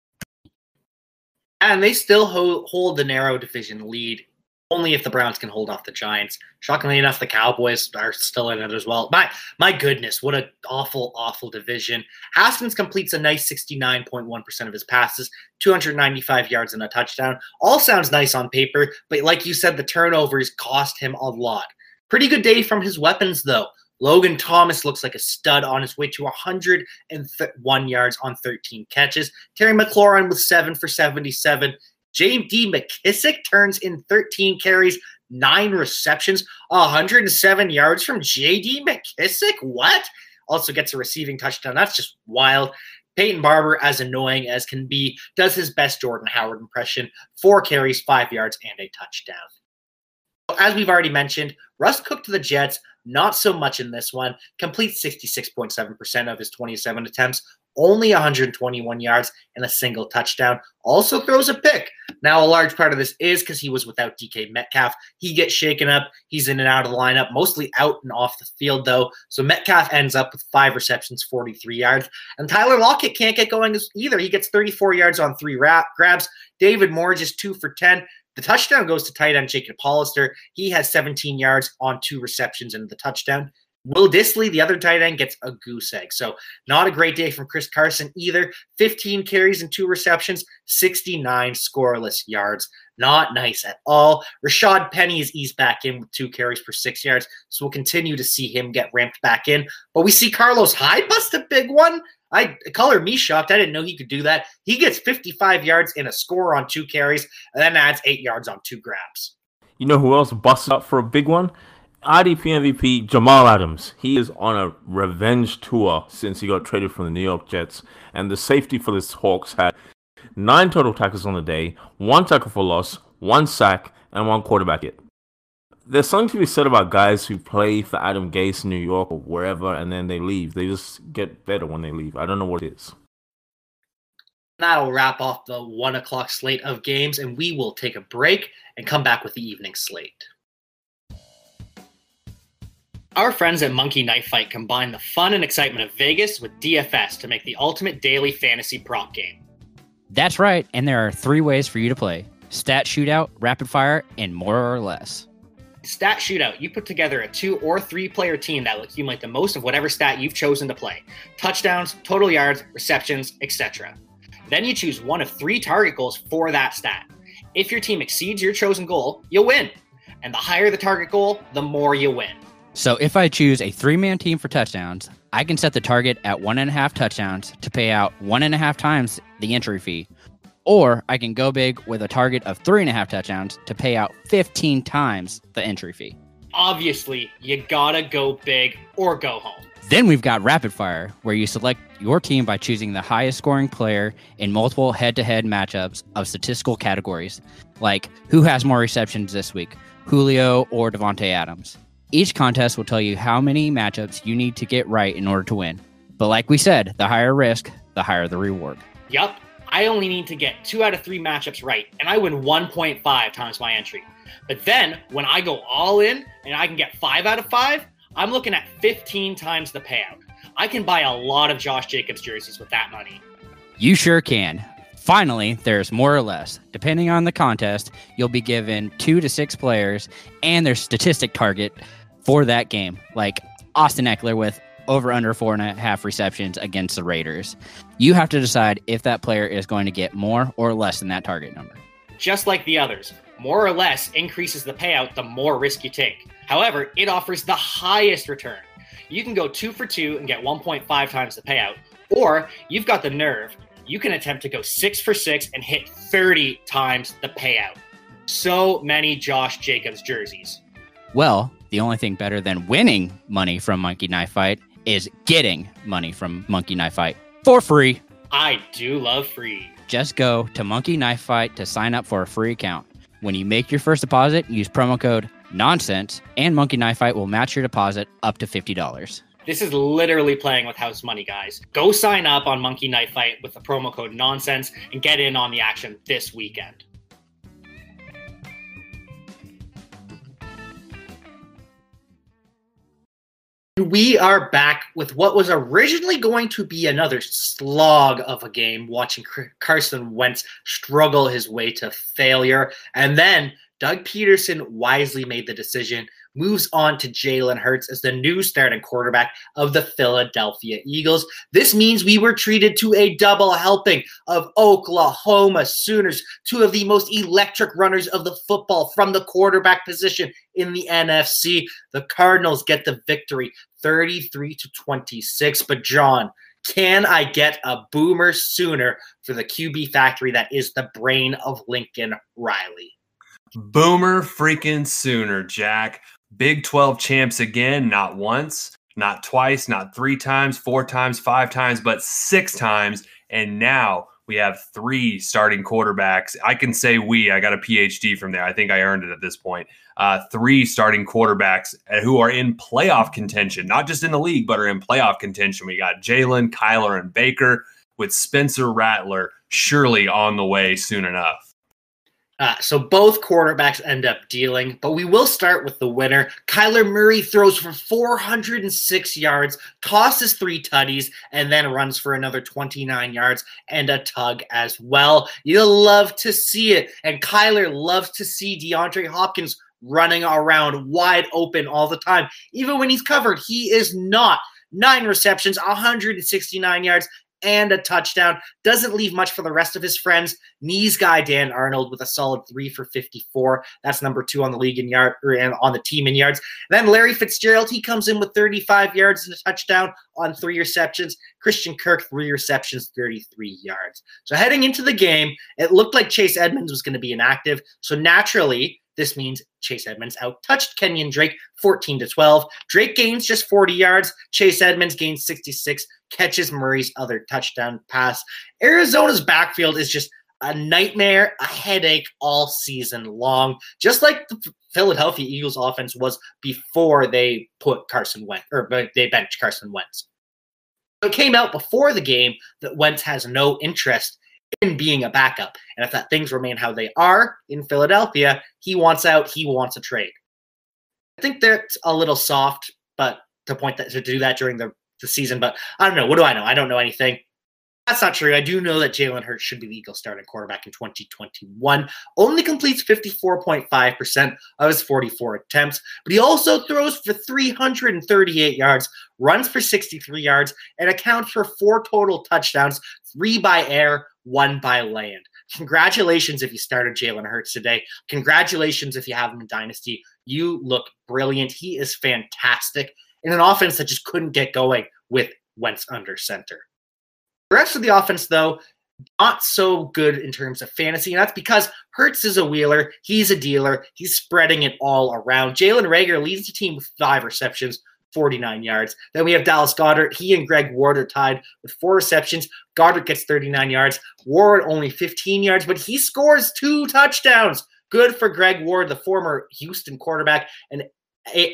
And they still hold the narrow division lead, only if the Browns can hold off the Giants. Shockingly enough, the Cowboys are still in it as well. My goodness, what an awful, awful division. Haskins completes a nice 69.1% of his passes, 295 yards and a touchdown. All sounds nice on paper, but like you said, the turnovers cost him a lot. Pretty good day from his weapons, though. Logan Thomas looks like a stud on his way to 101 yards on 13 catches. Terry McLaurin with 7 for 77. J.D. McKissick turns in 13 carries, 9 receptions, 107 yards from J.D. McKissick? What? Also gets a receiving touchdown. That's just wild. Peyton Barber, as annoying as can be, does his best Jordan Howard impression. 4 carries, 5 yards, and a touchdown. As we've already mentioned, Russ cooked to the Jets. Not so much in this one. Completes 66.7% of his 27 attempts, only 121 yards and a single touchdown. Also throws a pick. Now, a large part of this is because he was without DK Metcalf. He gets shaken up. He's in and out of the lineup, mostly out and off the field, though. So Metcalf ends up with 5 receptions, 43 yards. And Tyler Lockett can't get going either. He gets 34 yards on 3 grabs. David Moore just 2 for 10. The touchdown goes to tight end Jacob Hollister. He has 17 yards on 2 receptions into the touchdown. Will Dissly, the other tight end, gets a goose egg. So not a great day from Chris Carson either. 15 carries and 2 receptions, 69 scoreless yards. Not nice at all. Rashad Penny is eased back in with 2 carries for 6 yards. So we'll continue to see him get ramped back in. But we see Carlos Hyde bust a big one. Color me shocked. I didn't know he could do that. He gets 55 yards and a score on 2 carries, and then adds 8 yards on 2 grabs. You know who else busts up for a big one? IDP MVP Jamal Adams. He is on a revenge tour since he got traded from the New York Jets, and the safety for the Hawks had 9 total tackles on the day, 1 tackle for loss, 1 sack, and 1 quarterback hit. there's something to be said about guys who play for Adam Gase in New York or wherever, and then they leave. They just get better when they leave. I don't know what it is. That'll wrap off the 1 o'clock slate of games, and we will take a break and come back with the evening slate. Our friends at Monkey Knife Fight combine the fun and excitement of Vegas with DFS to make the ultimate daily fantasy prop game. That's right, and there are 3 ways for you to play: Stat Shootout, Rapid Fire, and More or Less. Stat Shootout, you put together a 2 or 3 player team that will accumulate the most of whatever stat you've chosen to play: touchdowns, total yards, receptions, etc. Then you choose one of 3 target goals for that stat. If your team exceeds your chosen goal, you'll win. And the higher the target goal, the more you win. So if I choose a 3-man team for touchdowns, I can set the target at 1.5 touchdowns to pay out 1.5 times the entry fee. Or I can go big with a target of 3.5 touchdowns to pay out 15 times the entry fee. Obviously, you gotta go big or go home. Then we've got Rapid Fire, where you select your team by choosing the highest scoring player in multiple head-to-head matchups of statistical categories, like who has more receptions this week, Julio or Devontae Adams. Each contest will tell you how many matchups you need to get right in order to win. But like we said, the higher risk, the higher the reward. Yup, I only need to get 2 out of 3 matchups right, and I win 1.5 times my entry. But then, when I go all in and I can get 5 out of 5, I'm looking at 15 times the payout. I can buy a lot of Josh Jacobs jerseys with that money. You sure can. Finally, there's More or Less. Depending on the contest, you'll be given 2 to 6 players and their statistic target for that game, like Austin Eckler with over under 4.5 receptions against the Raiders. You have to decide if that player is going to get more or less than that target number. Just like the others, More or Less increases the payout the more risk you take. However, it offers the highest return. You can go 2 for 2 and get 1.5 times the payout, or you've got the nerve. You can attempt to go 6 for 6 and hit 30 times the payout. So many Josh Jacobs jerseys. Well, the only thing better than winning money from Monkey Knife Fight is getting money from Monkey Knife Fight for free. I do love free. Just go to Monkey Knife Fight to sign up for a free account. When you make your first deposit, use promo code NONSENSE, and Monkey Knife Fight will match your deposit up to $50. This is literally playing with house money, guys. Go sign up on Monkey Knife Fight with the promo code NONSENSE and get in on the action this weekend. We are back with what was originally going to be another slog of a game, watching Carson Wentz struggle his way to failure. And then Doug Peterson wisely made the decision, moves on to Jalen Hurts as the new starting quarterback of the Philadelphia Eagles. This means we were treated to a double helping of Oklahoma Sooners, 2 of the most electric runners of the football from the quarterback position in the NFC. The Cardinals get the victory, 33-26. But John, can I get a boomer Sooner for the QB factory that is the brain of Lincoln Riley? Boomer freaking Sooner, Jack. Big 12 champs again, not once, not twice, not 3 times, 4 times, 5 times, but 6 times. And now we have 3 starting quarterbacks. I can say we. I got a PhD from there. I think I earned it at this point. 3 starting quarterbacks who are in playoff contention, not just in the league, but are in playoff contention. We got Jalen, Kyler, and Baker, with Spencer Rattler surely on the way soon enough. So both quarterbacks end up dealing, but we will start with the winner. Kyler Murray throws for 406 yards, tosses 3 tutties, and then runs for another 29 yards and a tug as well. You'll love to see it, and Kyler loves to see DeAndre Hopkins running around wide open all the time. Even when he's covered, he is not. 9 receptions, 169 yards, and a touchdown. Doesn't leave much for the rest of his friends. Knees guy Dan Arnold with a solid 3 for 54. That's number 2 on the league in yard, or on the team in yards. Then Larry Fitzgerald, he comes in with 35 yards and a touchdown on 3 receptions. Christian Kirk, 3 receptions, 33 yards. So heading into the game, it looked like Chase Edmonds was going to be inactive. So naturally, this means Chase Edmonds out-touched Kenyon Drake 14-12. Drake gains just 40 yards. Chase Edmonds gains 66, catches Murray's other touchdown pass. Arizona's backfield is just a nightmare, a headache all season long, just like the Philadelphia Eagles offense was before they put Carson Wentz, or they benched Carson Wentz. So it came out before the game that Wentz has no interest in being a backup. And if that things remain how they are in Philadelphia, he wants out, he wants a trade. I think that's a little soft, but to do that during the season, but I don't know. What do I know? I don't know anything. That's not true. I do know that Jalen Hurts should be the Eagles starting quarterback in 2021. Only completes 54.5% of his 44 attempts, but he also throws for 338 yards, runs for 63 yards, and accounts for 4 total touchdowns, 3 by air, 1 by land. Congratulations if you started Jalen Hurts today. Congratulations if you have him in Dynasty. You look brilliant. He is fantastic in an offense that just couldn't get going with Wentz under center. The rest of the offense, though, not so good in terms of fantasy, and that's because Hurts is a wheeler, he's a dealer, he's spreading it all around. Jalen Reagor leads the team with 5 receptions, 49 yards. Then we have Dallas Goedert. He and Greg Ward are tied with 4 receptions. Goedert gets 39 yards. Ward only 15 yards, but he scores 2 touchdowns. Good for Greg Ward, the former Houston quarterback and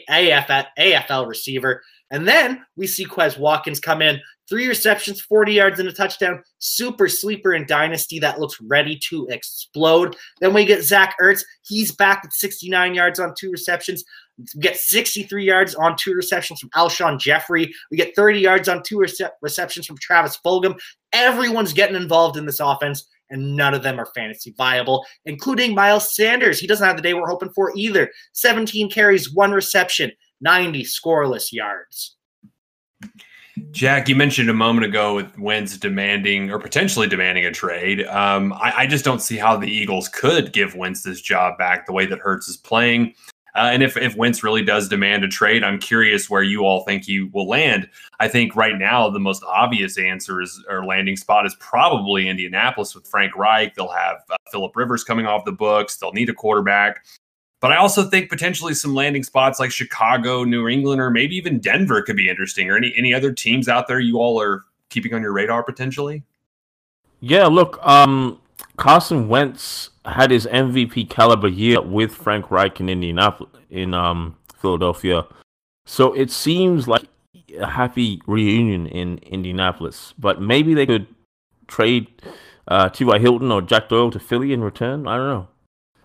AFL receiver. And then we see Quez Watkins come in. 3 receptions, 40 yards, and a touchdown. Super sleeper in Dynasty that looks ready to explode. Then we get Zach Ertz. He's back with 69 yards on 2 receptions. We get 63 yards on 2 receptions from Alshon Jeffrey. We get 30 yards on 2 receptions from Travis Fulgham. Everyone's getting involved in this offense, and none of them are fantasy viable, including Miles Sanders. He doesn't have the day we're hoping for either. 17 carries, 1 reception, 90 scoreless yards. Jack, you mentioned a moment ago with Wentz demanding or potentially demanding a trade. I just don't see how the Eagles could give Wentz this job back the way that Hurts is playing. And if Wentz really does demand a trade, I'm curious where you all think he will land. I think right now the most obvious answer is, or landing spot is probably Indianapolis with Frank Reich. They'll have Phillip Rivers coming off the books. They'll need a quarterback. But I also think potentially some landing spots like Chicago, New England, or maybe even Denver could be interesting. Or any other teams out there you all are keeping on your radar potentially? Yeah, look, Carson Wentz had his MVP caliber year with Frank Reich in Indianapolis, in Philadelphia. So it seems like a happy reunion in Indianapolis. But maybe they could trade T.Y. Hilton or Jack Doyle to Philly in return. I don't know.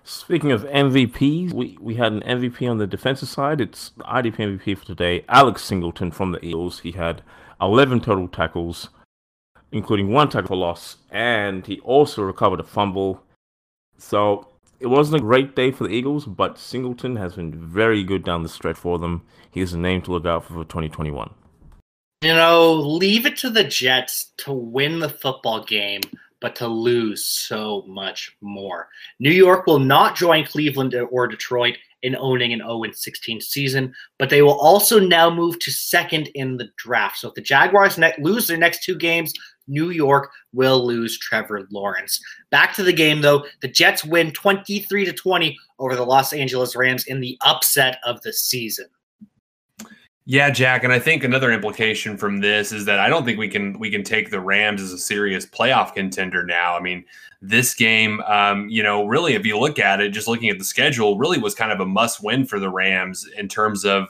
Speaking of MVPs, we had an MVP on the defensive side. It's the IDP MVP for today, Alex Singleton from the Eagles. He had 11 total tackles, including 1 tackle for loss, and he also recovered a fumble. So it wasn't a great day for the Eagles, but Singleton has been very good down the stretch for them. He's a name to look out for 2021. You know, leave it to the Jets to win the football game, but to lose so much more. New York will not join Cleveland or Detroit in owning an 0-16 season, but they will also now move to second in the draft. So if the Jaguars lose their next 2 games, New York will lose Trevor Lawrence. Back to the game, though. The Jets win 23-20 over the Los Angeles Rams in the upset of the season. Yeah, Jack, and I think another implication from this is that I don't think we can take the Rams as a serious playoff contender now. I mean, this game, really, if you look at it, just looking at the schedule, really was kind of a must-win for the Rams in terms of,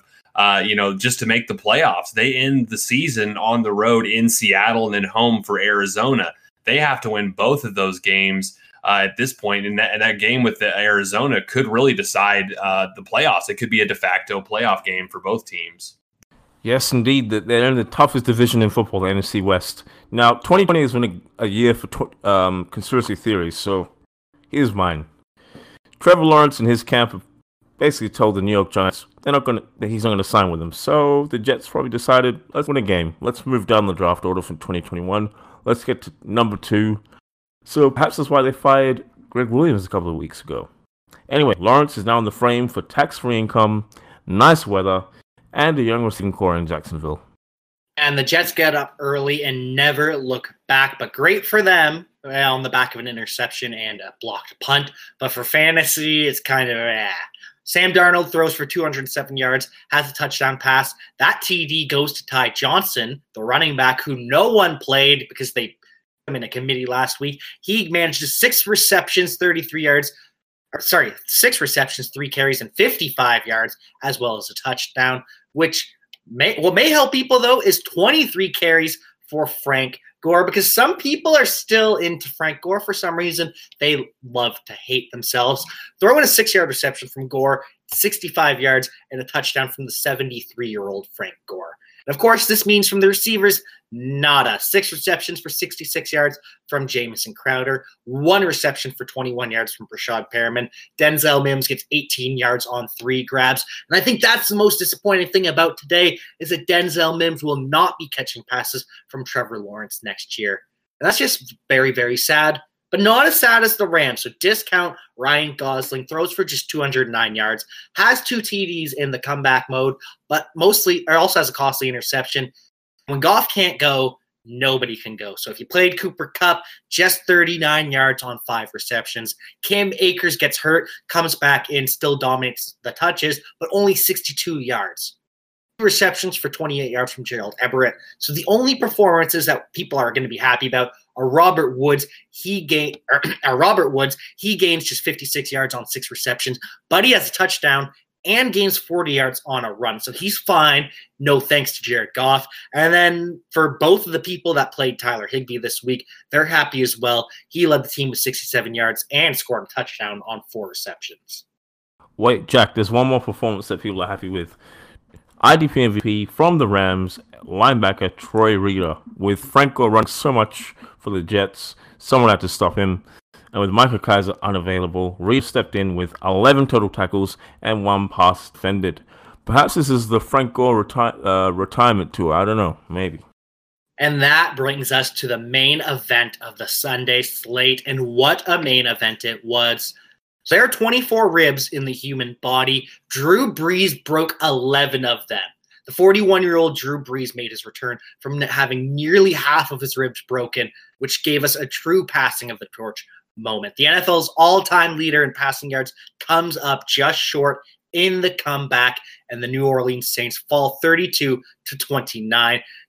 just to make the playoffs. They end the season on the road in Seattle and then home for Arizona. They have to win both of those games at this point, and that game with the Arizona could really decide the playoffs. It could be a de facto playoff game for both teams. Yes, indeed. They're in the toughest division in football, the NFC West. Now, 2020 has been a year for conspiracy theories, so here's mine. Trevor Lawrence and his camp basically told the New York Giants he's not going to sign with them. So the Jets probably decided, let's win a game. Let's move down the draft order from 2021. Let's get to number 2. So perhaps that's why they fired Greg Williams a couple of weeks ago. Anyway, Lawrence is now in the frame for tax-free income, nice weather, and a young receiving core in Jacksonville. And the Jets get up early and never look back, but great for them on the back of an interception and a blocked punt. But for fantasy, it's kind of Sam Darnold throws for 207 yards, has a touchdown pass. That TD goes to Ty Johnson, the running back who no one played because they in a committee last week. He managed 6 receptions, 3 carries, and 55 yards, as well as a touchdown, which may help people, though, is 23 carries for Frank Gore, because some people are still into Frank Gore for some reason. They love to hate themselves. Throw in a 6-yard reception from Gore, 65 yards, and a touchdown from the 73-year-old Frank Gore. And of course, this means from the receivers, nada. 6 receptions for 66 yards from Jamison Crowder. 1 reception for 21 yards from Brashad Perriman. Denzel Mims gets 18 yards on 3 grabs. And I think that's the most disappointing thing about today is that Denzel Mims will not be catching passes from Trevor Lawrence next year. And that's just very, very sad. But not as sad as the Rams. So discount Ryan Gosling, throws for just 209 yards, has 2 TDs in the comeback mode, but mostly, or also has a costly interception. When Goff can't go, nobody can go. So if you played Cooper Kupp, just 39 yards on 5 receptions. Cam Akers gets hurt, comes back in, still dominates the touches, but only 62 yards. 2 receptions for 28 yards from Gerald Everett. So the only performances that people are going to be happy about are Robert Woods. He gains just 56 yards on 6 receptions, but he has a touchdown and gains 40 yards on a run. So he's fine. No thanks to Jared Goff. And then for both of the people that played Tyler Higbee this week, they're happy as well. He led the team with 67 yards and scored a touchdown on 4 receptions. Wait, Jack, there's one more performance that people are happy with. IDP MVP from the Rams, linebacker Troy Reader. With Frank Gore running so much for the Jets, someone had to stop him. And with Michael Kaiser unavailable, Reed stepped in with 11 total tackles and 1 pass defended. Perhaps this is the Frank Gore retirement tour. I don't know. Maybe. And that brings us to the main event of the Sunday slate. And what a main event it was. There are 24 ribs in the human body. Drew Brees broke 11 of them. The 41-year-old Drew Brees made his return from having nearly half of his ribs broken, which gave us a true passing of the torch moment. The NFL's all-time leader in passing yards comes up just short in the comeback, and the New Orleans Saints fall 32-29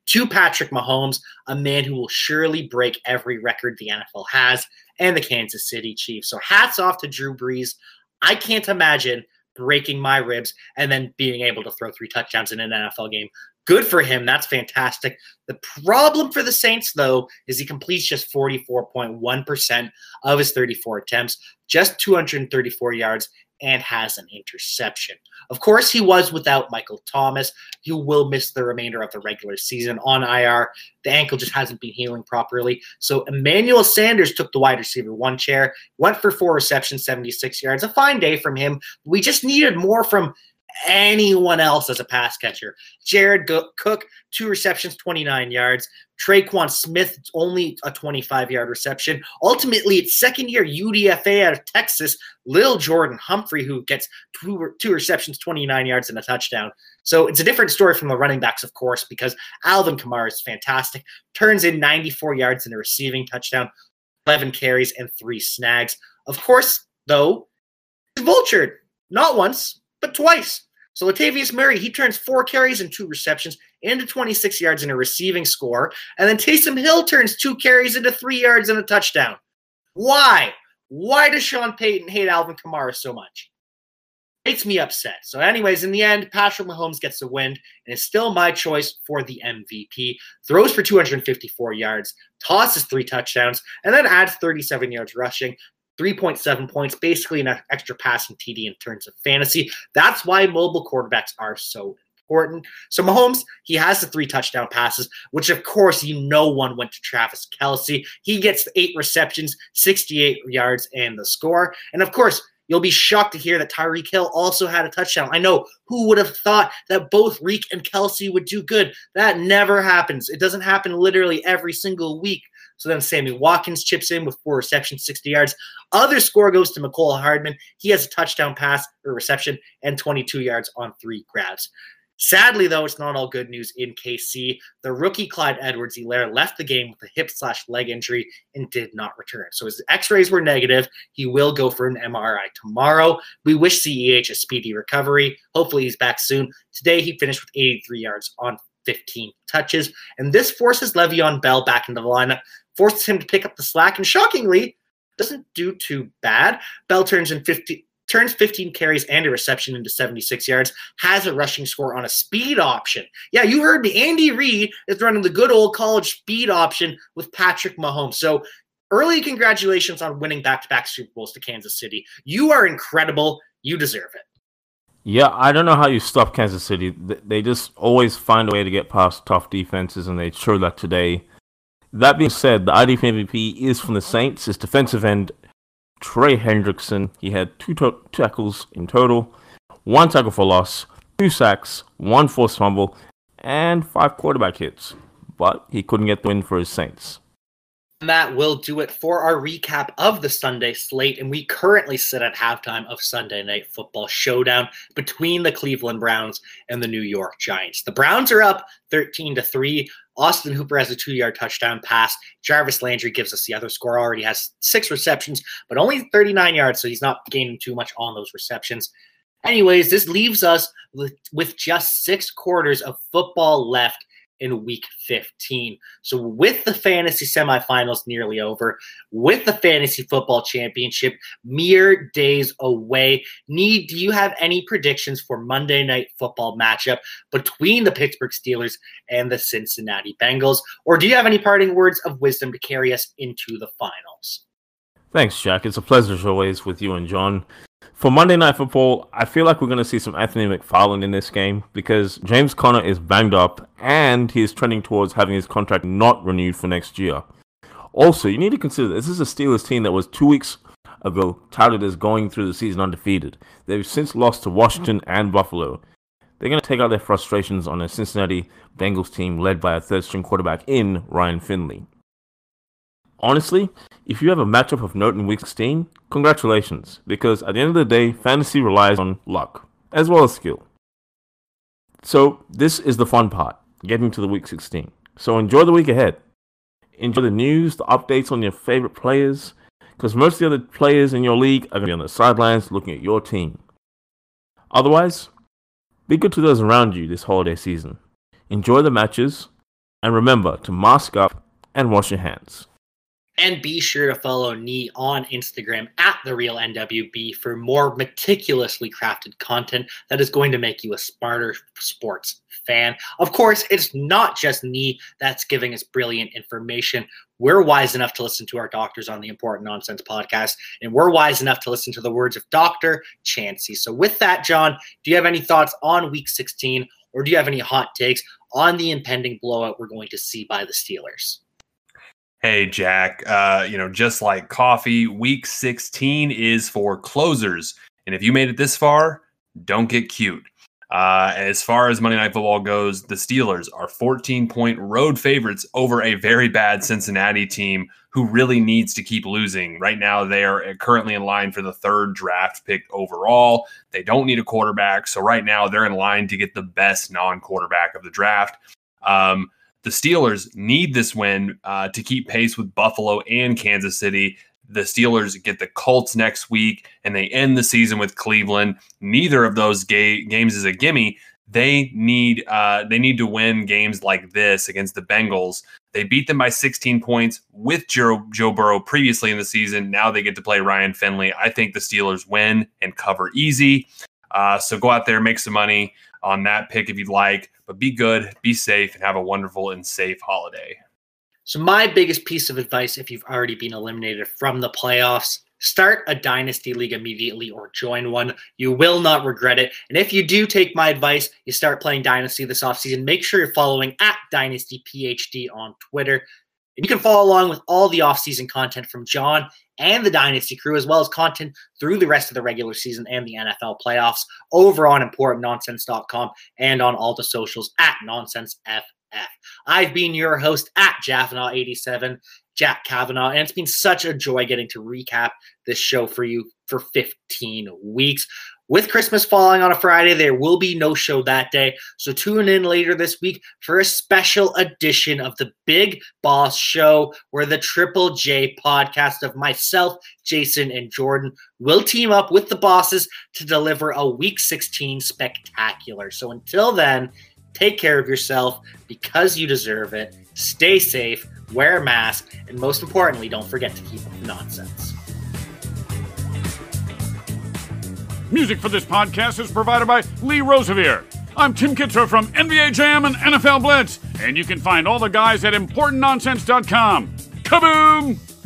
to Patrick Mahomes, a man who will surely break every record the NFL has, and the Kansas City Chiefs. So hats off to Drew Brees. I can't imagine breaking my ribs and then being able to throw 3 touchdowns in an NFL game. Good for him. That's fantastic. The problem for the Saints, though, is he completes just 44.1% of his 34 attempts, just 234 yards, and has an interception. Of course, he was without Michael Thomas, who will miss the remainder of the regular season on IR. The ankle just hasn't been healing properly. So Emmanuel Sanders took the wide receiver 1 chair, went for 4 receptions, 76 yards. A fine day from him. We just needed more from anyone else as a pass catcher. Jared Cook, 2 receptions, 29 yards. Traquan Smith, only a 25-yard reception. Ultimately, it's second-year UDFA out of Texas, Lil Jordan Humphrey, who gets 2 receptions, 29 yards, and a touchdown. So it's a different story from the running backs, of course, because Alvin Kamara is fantastic, turns in 94 yards and a receiving touchdown, 11 carries, and 3 snags. Of course, though, he's vultured, not once, but twice. So Latavius Murray, he turns 4 carries and 2 receptions into 26 yards and a receiving score. And then Taysom Hill turns 2 carries into 3 yards and a touchdown. Why? Why does Sean Payton hate Alvin Kamara so much? Makes me upset. So anyways, in the end, Patrick Mahomes gets the win and is still my choice for the MVP. Throws for 254 yards, tosses 3 touchdowns, and then adds 37 yards rushing. 3.7 points, basically an extra passing TD in terms of fantasy. That's why mobile quarterbacks are so important. So Mahomes, he has the 3 touchdown passes, which of course one went to Travis Kelce. He gets 8 receptions, 68 yards, and the score. And of course, you'll be shocked to hear that Tyreek Hill also had a touchdown. I know, who would have thought that both Reek and Kelce would do good? That never happens. It doesn't happen literally every single week. So then Sammy Watkins chips in with 4 receptions, 60 yards. Other score goes to Mecole Hardman. He has a touchdown pass or reception and 22 yards on 3 grabs. Sadly, though, it's not all good news in KC. The rookie Clyde Edwards-Helaire left the game with a hip/leg injury and did not return. So his x-rays were negative. He will go for an MRI tomorrow. We wish CEH a speedy recovery. Hopefully he's back soon. Today he finished with 83 yards on 15 touches. And this forces Le'Veon Bell back into the lineup, forces him to pick up the slack, and shockingly, doesn't do too bad. Bell turns 15 carries and a reception into 76 yards, has a rushing score on a speed option. Yeah, you heard me. Andy Reid is running the good old college speed option with Patrick Mahomes. So early congratulations on winning back-to-back Super Bowls to Kansas City. You are incredible. You deserve it. Yeah, I don't know how you stop Kansas City. They just always find a way to get past tough defenses, and they showed that today. That being said, the IDP MVP is from the Saints. It's defensive end Trey Hendrickson. He had two tackles in total, one tackle for loss, two sacks, one forced fumble, and 5 quarterback hits. But he couldn't get the win for his Saints. And that will do it for our recap of the Sunday slate, and we currently sit at halftime of Sunday Night Football showdown between the Cleveland Browns and the New York Giants. The Browns are up 13-3. Austin Hooper has a 2-yard touchdown pass. Jarvis Landry gives us the other score. Already has 6 receptions, but only 39 yards, so he's not gaining too much on those receptions. Anyways, this leaves us with just 6 quarters of football left in Week 15. So with the fantasy semifinals nearly over, with the fantasy football championship mere days away, Nii, do you have any predictions for Monday Night Football matchup between the Pittsburgh Steelers and the Cincinnati Bengals? Or do you have any parting words of wisdom to carry us into the finals? Thanks, Jack. It's a pleasure as always with you and John. For Monday Night Football, I feel like we're going to see some Anthony McFarland in this game because James Conner is banged up and he is trending towards having his contract not renewed for next year. Also, you need to consider this is a Steelers team that was 2 weeks ago touted as going through the season undefeated. They've since lost to Washington and Buffalo. They're going to take out their frustrations on a Cincinnati Bengals team led by a third-string quarterback in Ryan Finley. Honestly, if you have a matchup of note in Week 16, congratulations, because at the end of the day, fantasy relies on luck, as well as skill. So this is the fun part, getting to the Week 16. So enjoy the week ahead. Enjoy the news, the updates on your favorite players, because most of the other players in your league are going to be on the sidelines looking at your team. Otherwise, be good to those around you this holiday season. Enjoy the matches, and remember to mask up and wash your hands. And be sure to follow Nii on Instagram @TheRealNWB for more meticulously crafted content that is going to make you a smarter sports fan. Of course, it's not just Nii that's giving us brilliant information. We're wise enough to listen to our doctors on the Important Nonsense podcast, and we're wise enough to listen to the words of Dr. Chansey. So with that, John, do you have any thoughts on Week 16, or do you have any hot takes on the impending blowout we're going to see by the Steelers? Hey, Jack, just like coffee, Week 16 is for closers. And if you made it this far, don't get cute. As far as Monday Night Football goes, the Steelers are 14-point road favorites over a very bad Cincinnati team who really needs to keep losing. Right now, they are currently in line for the 3rd draft pick overall. They don't need a quarterback. So right now, they're in line to get the best non-quarterback of the draft. The Steelers need this win to keep pace with Buffalo and Kansas City. The Steelers get the Colts next week, and they end the season with Cleveland. Neither of those games is a gimme. They need to win games like this against the Bengals. They beat them by 16 points with Joe Burrow previously in the season. Now they get to play Ryan Finley. I think the Steelers win and cover easy. So go out there, make some money on that pick if you'd like, but be good, be safe, and have a wonderful and safe holiday. So my biggest piece of advice, if you've already been eliminated from the playoffs, start a dynasty league immediately or join one. You will not regret it. And if you do take my advice, you start playing dynasty this offseason. Make sure you're following @DynastyPhD on Twitter. And you can follow along with all the offseason content from John and the Dynasty crew, as well as content through the rest of the regular season and the NFL playoffs over on ImportantNonsense.com and on all the socials @NonsenseFF. I've been your host @Javanaugh87, Jack Kavanaugh, and it's been such a joy getting to recap this show for you for 15 weeks. With Christmas falling on a Friday, there will be no show that day, so tune in later this week for a special edition of the Big Boss Show, where the Triple J podcast of myself, Jason, and Jordan will team up with the bosses to deliver a Week 16 spectacular. So until then, Take care of yourself because you deserve it. Stay safe, wear a mask, and most importantly, don't forget to keep nonsense. Music for this podcast is provided by Lee Rosevier. I'm Tim Kittrow from NBA Jam and NFL Blitz, and you can find all the guys at ImportantNonsense.com. Kaboom!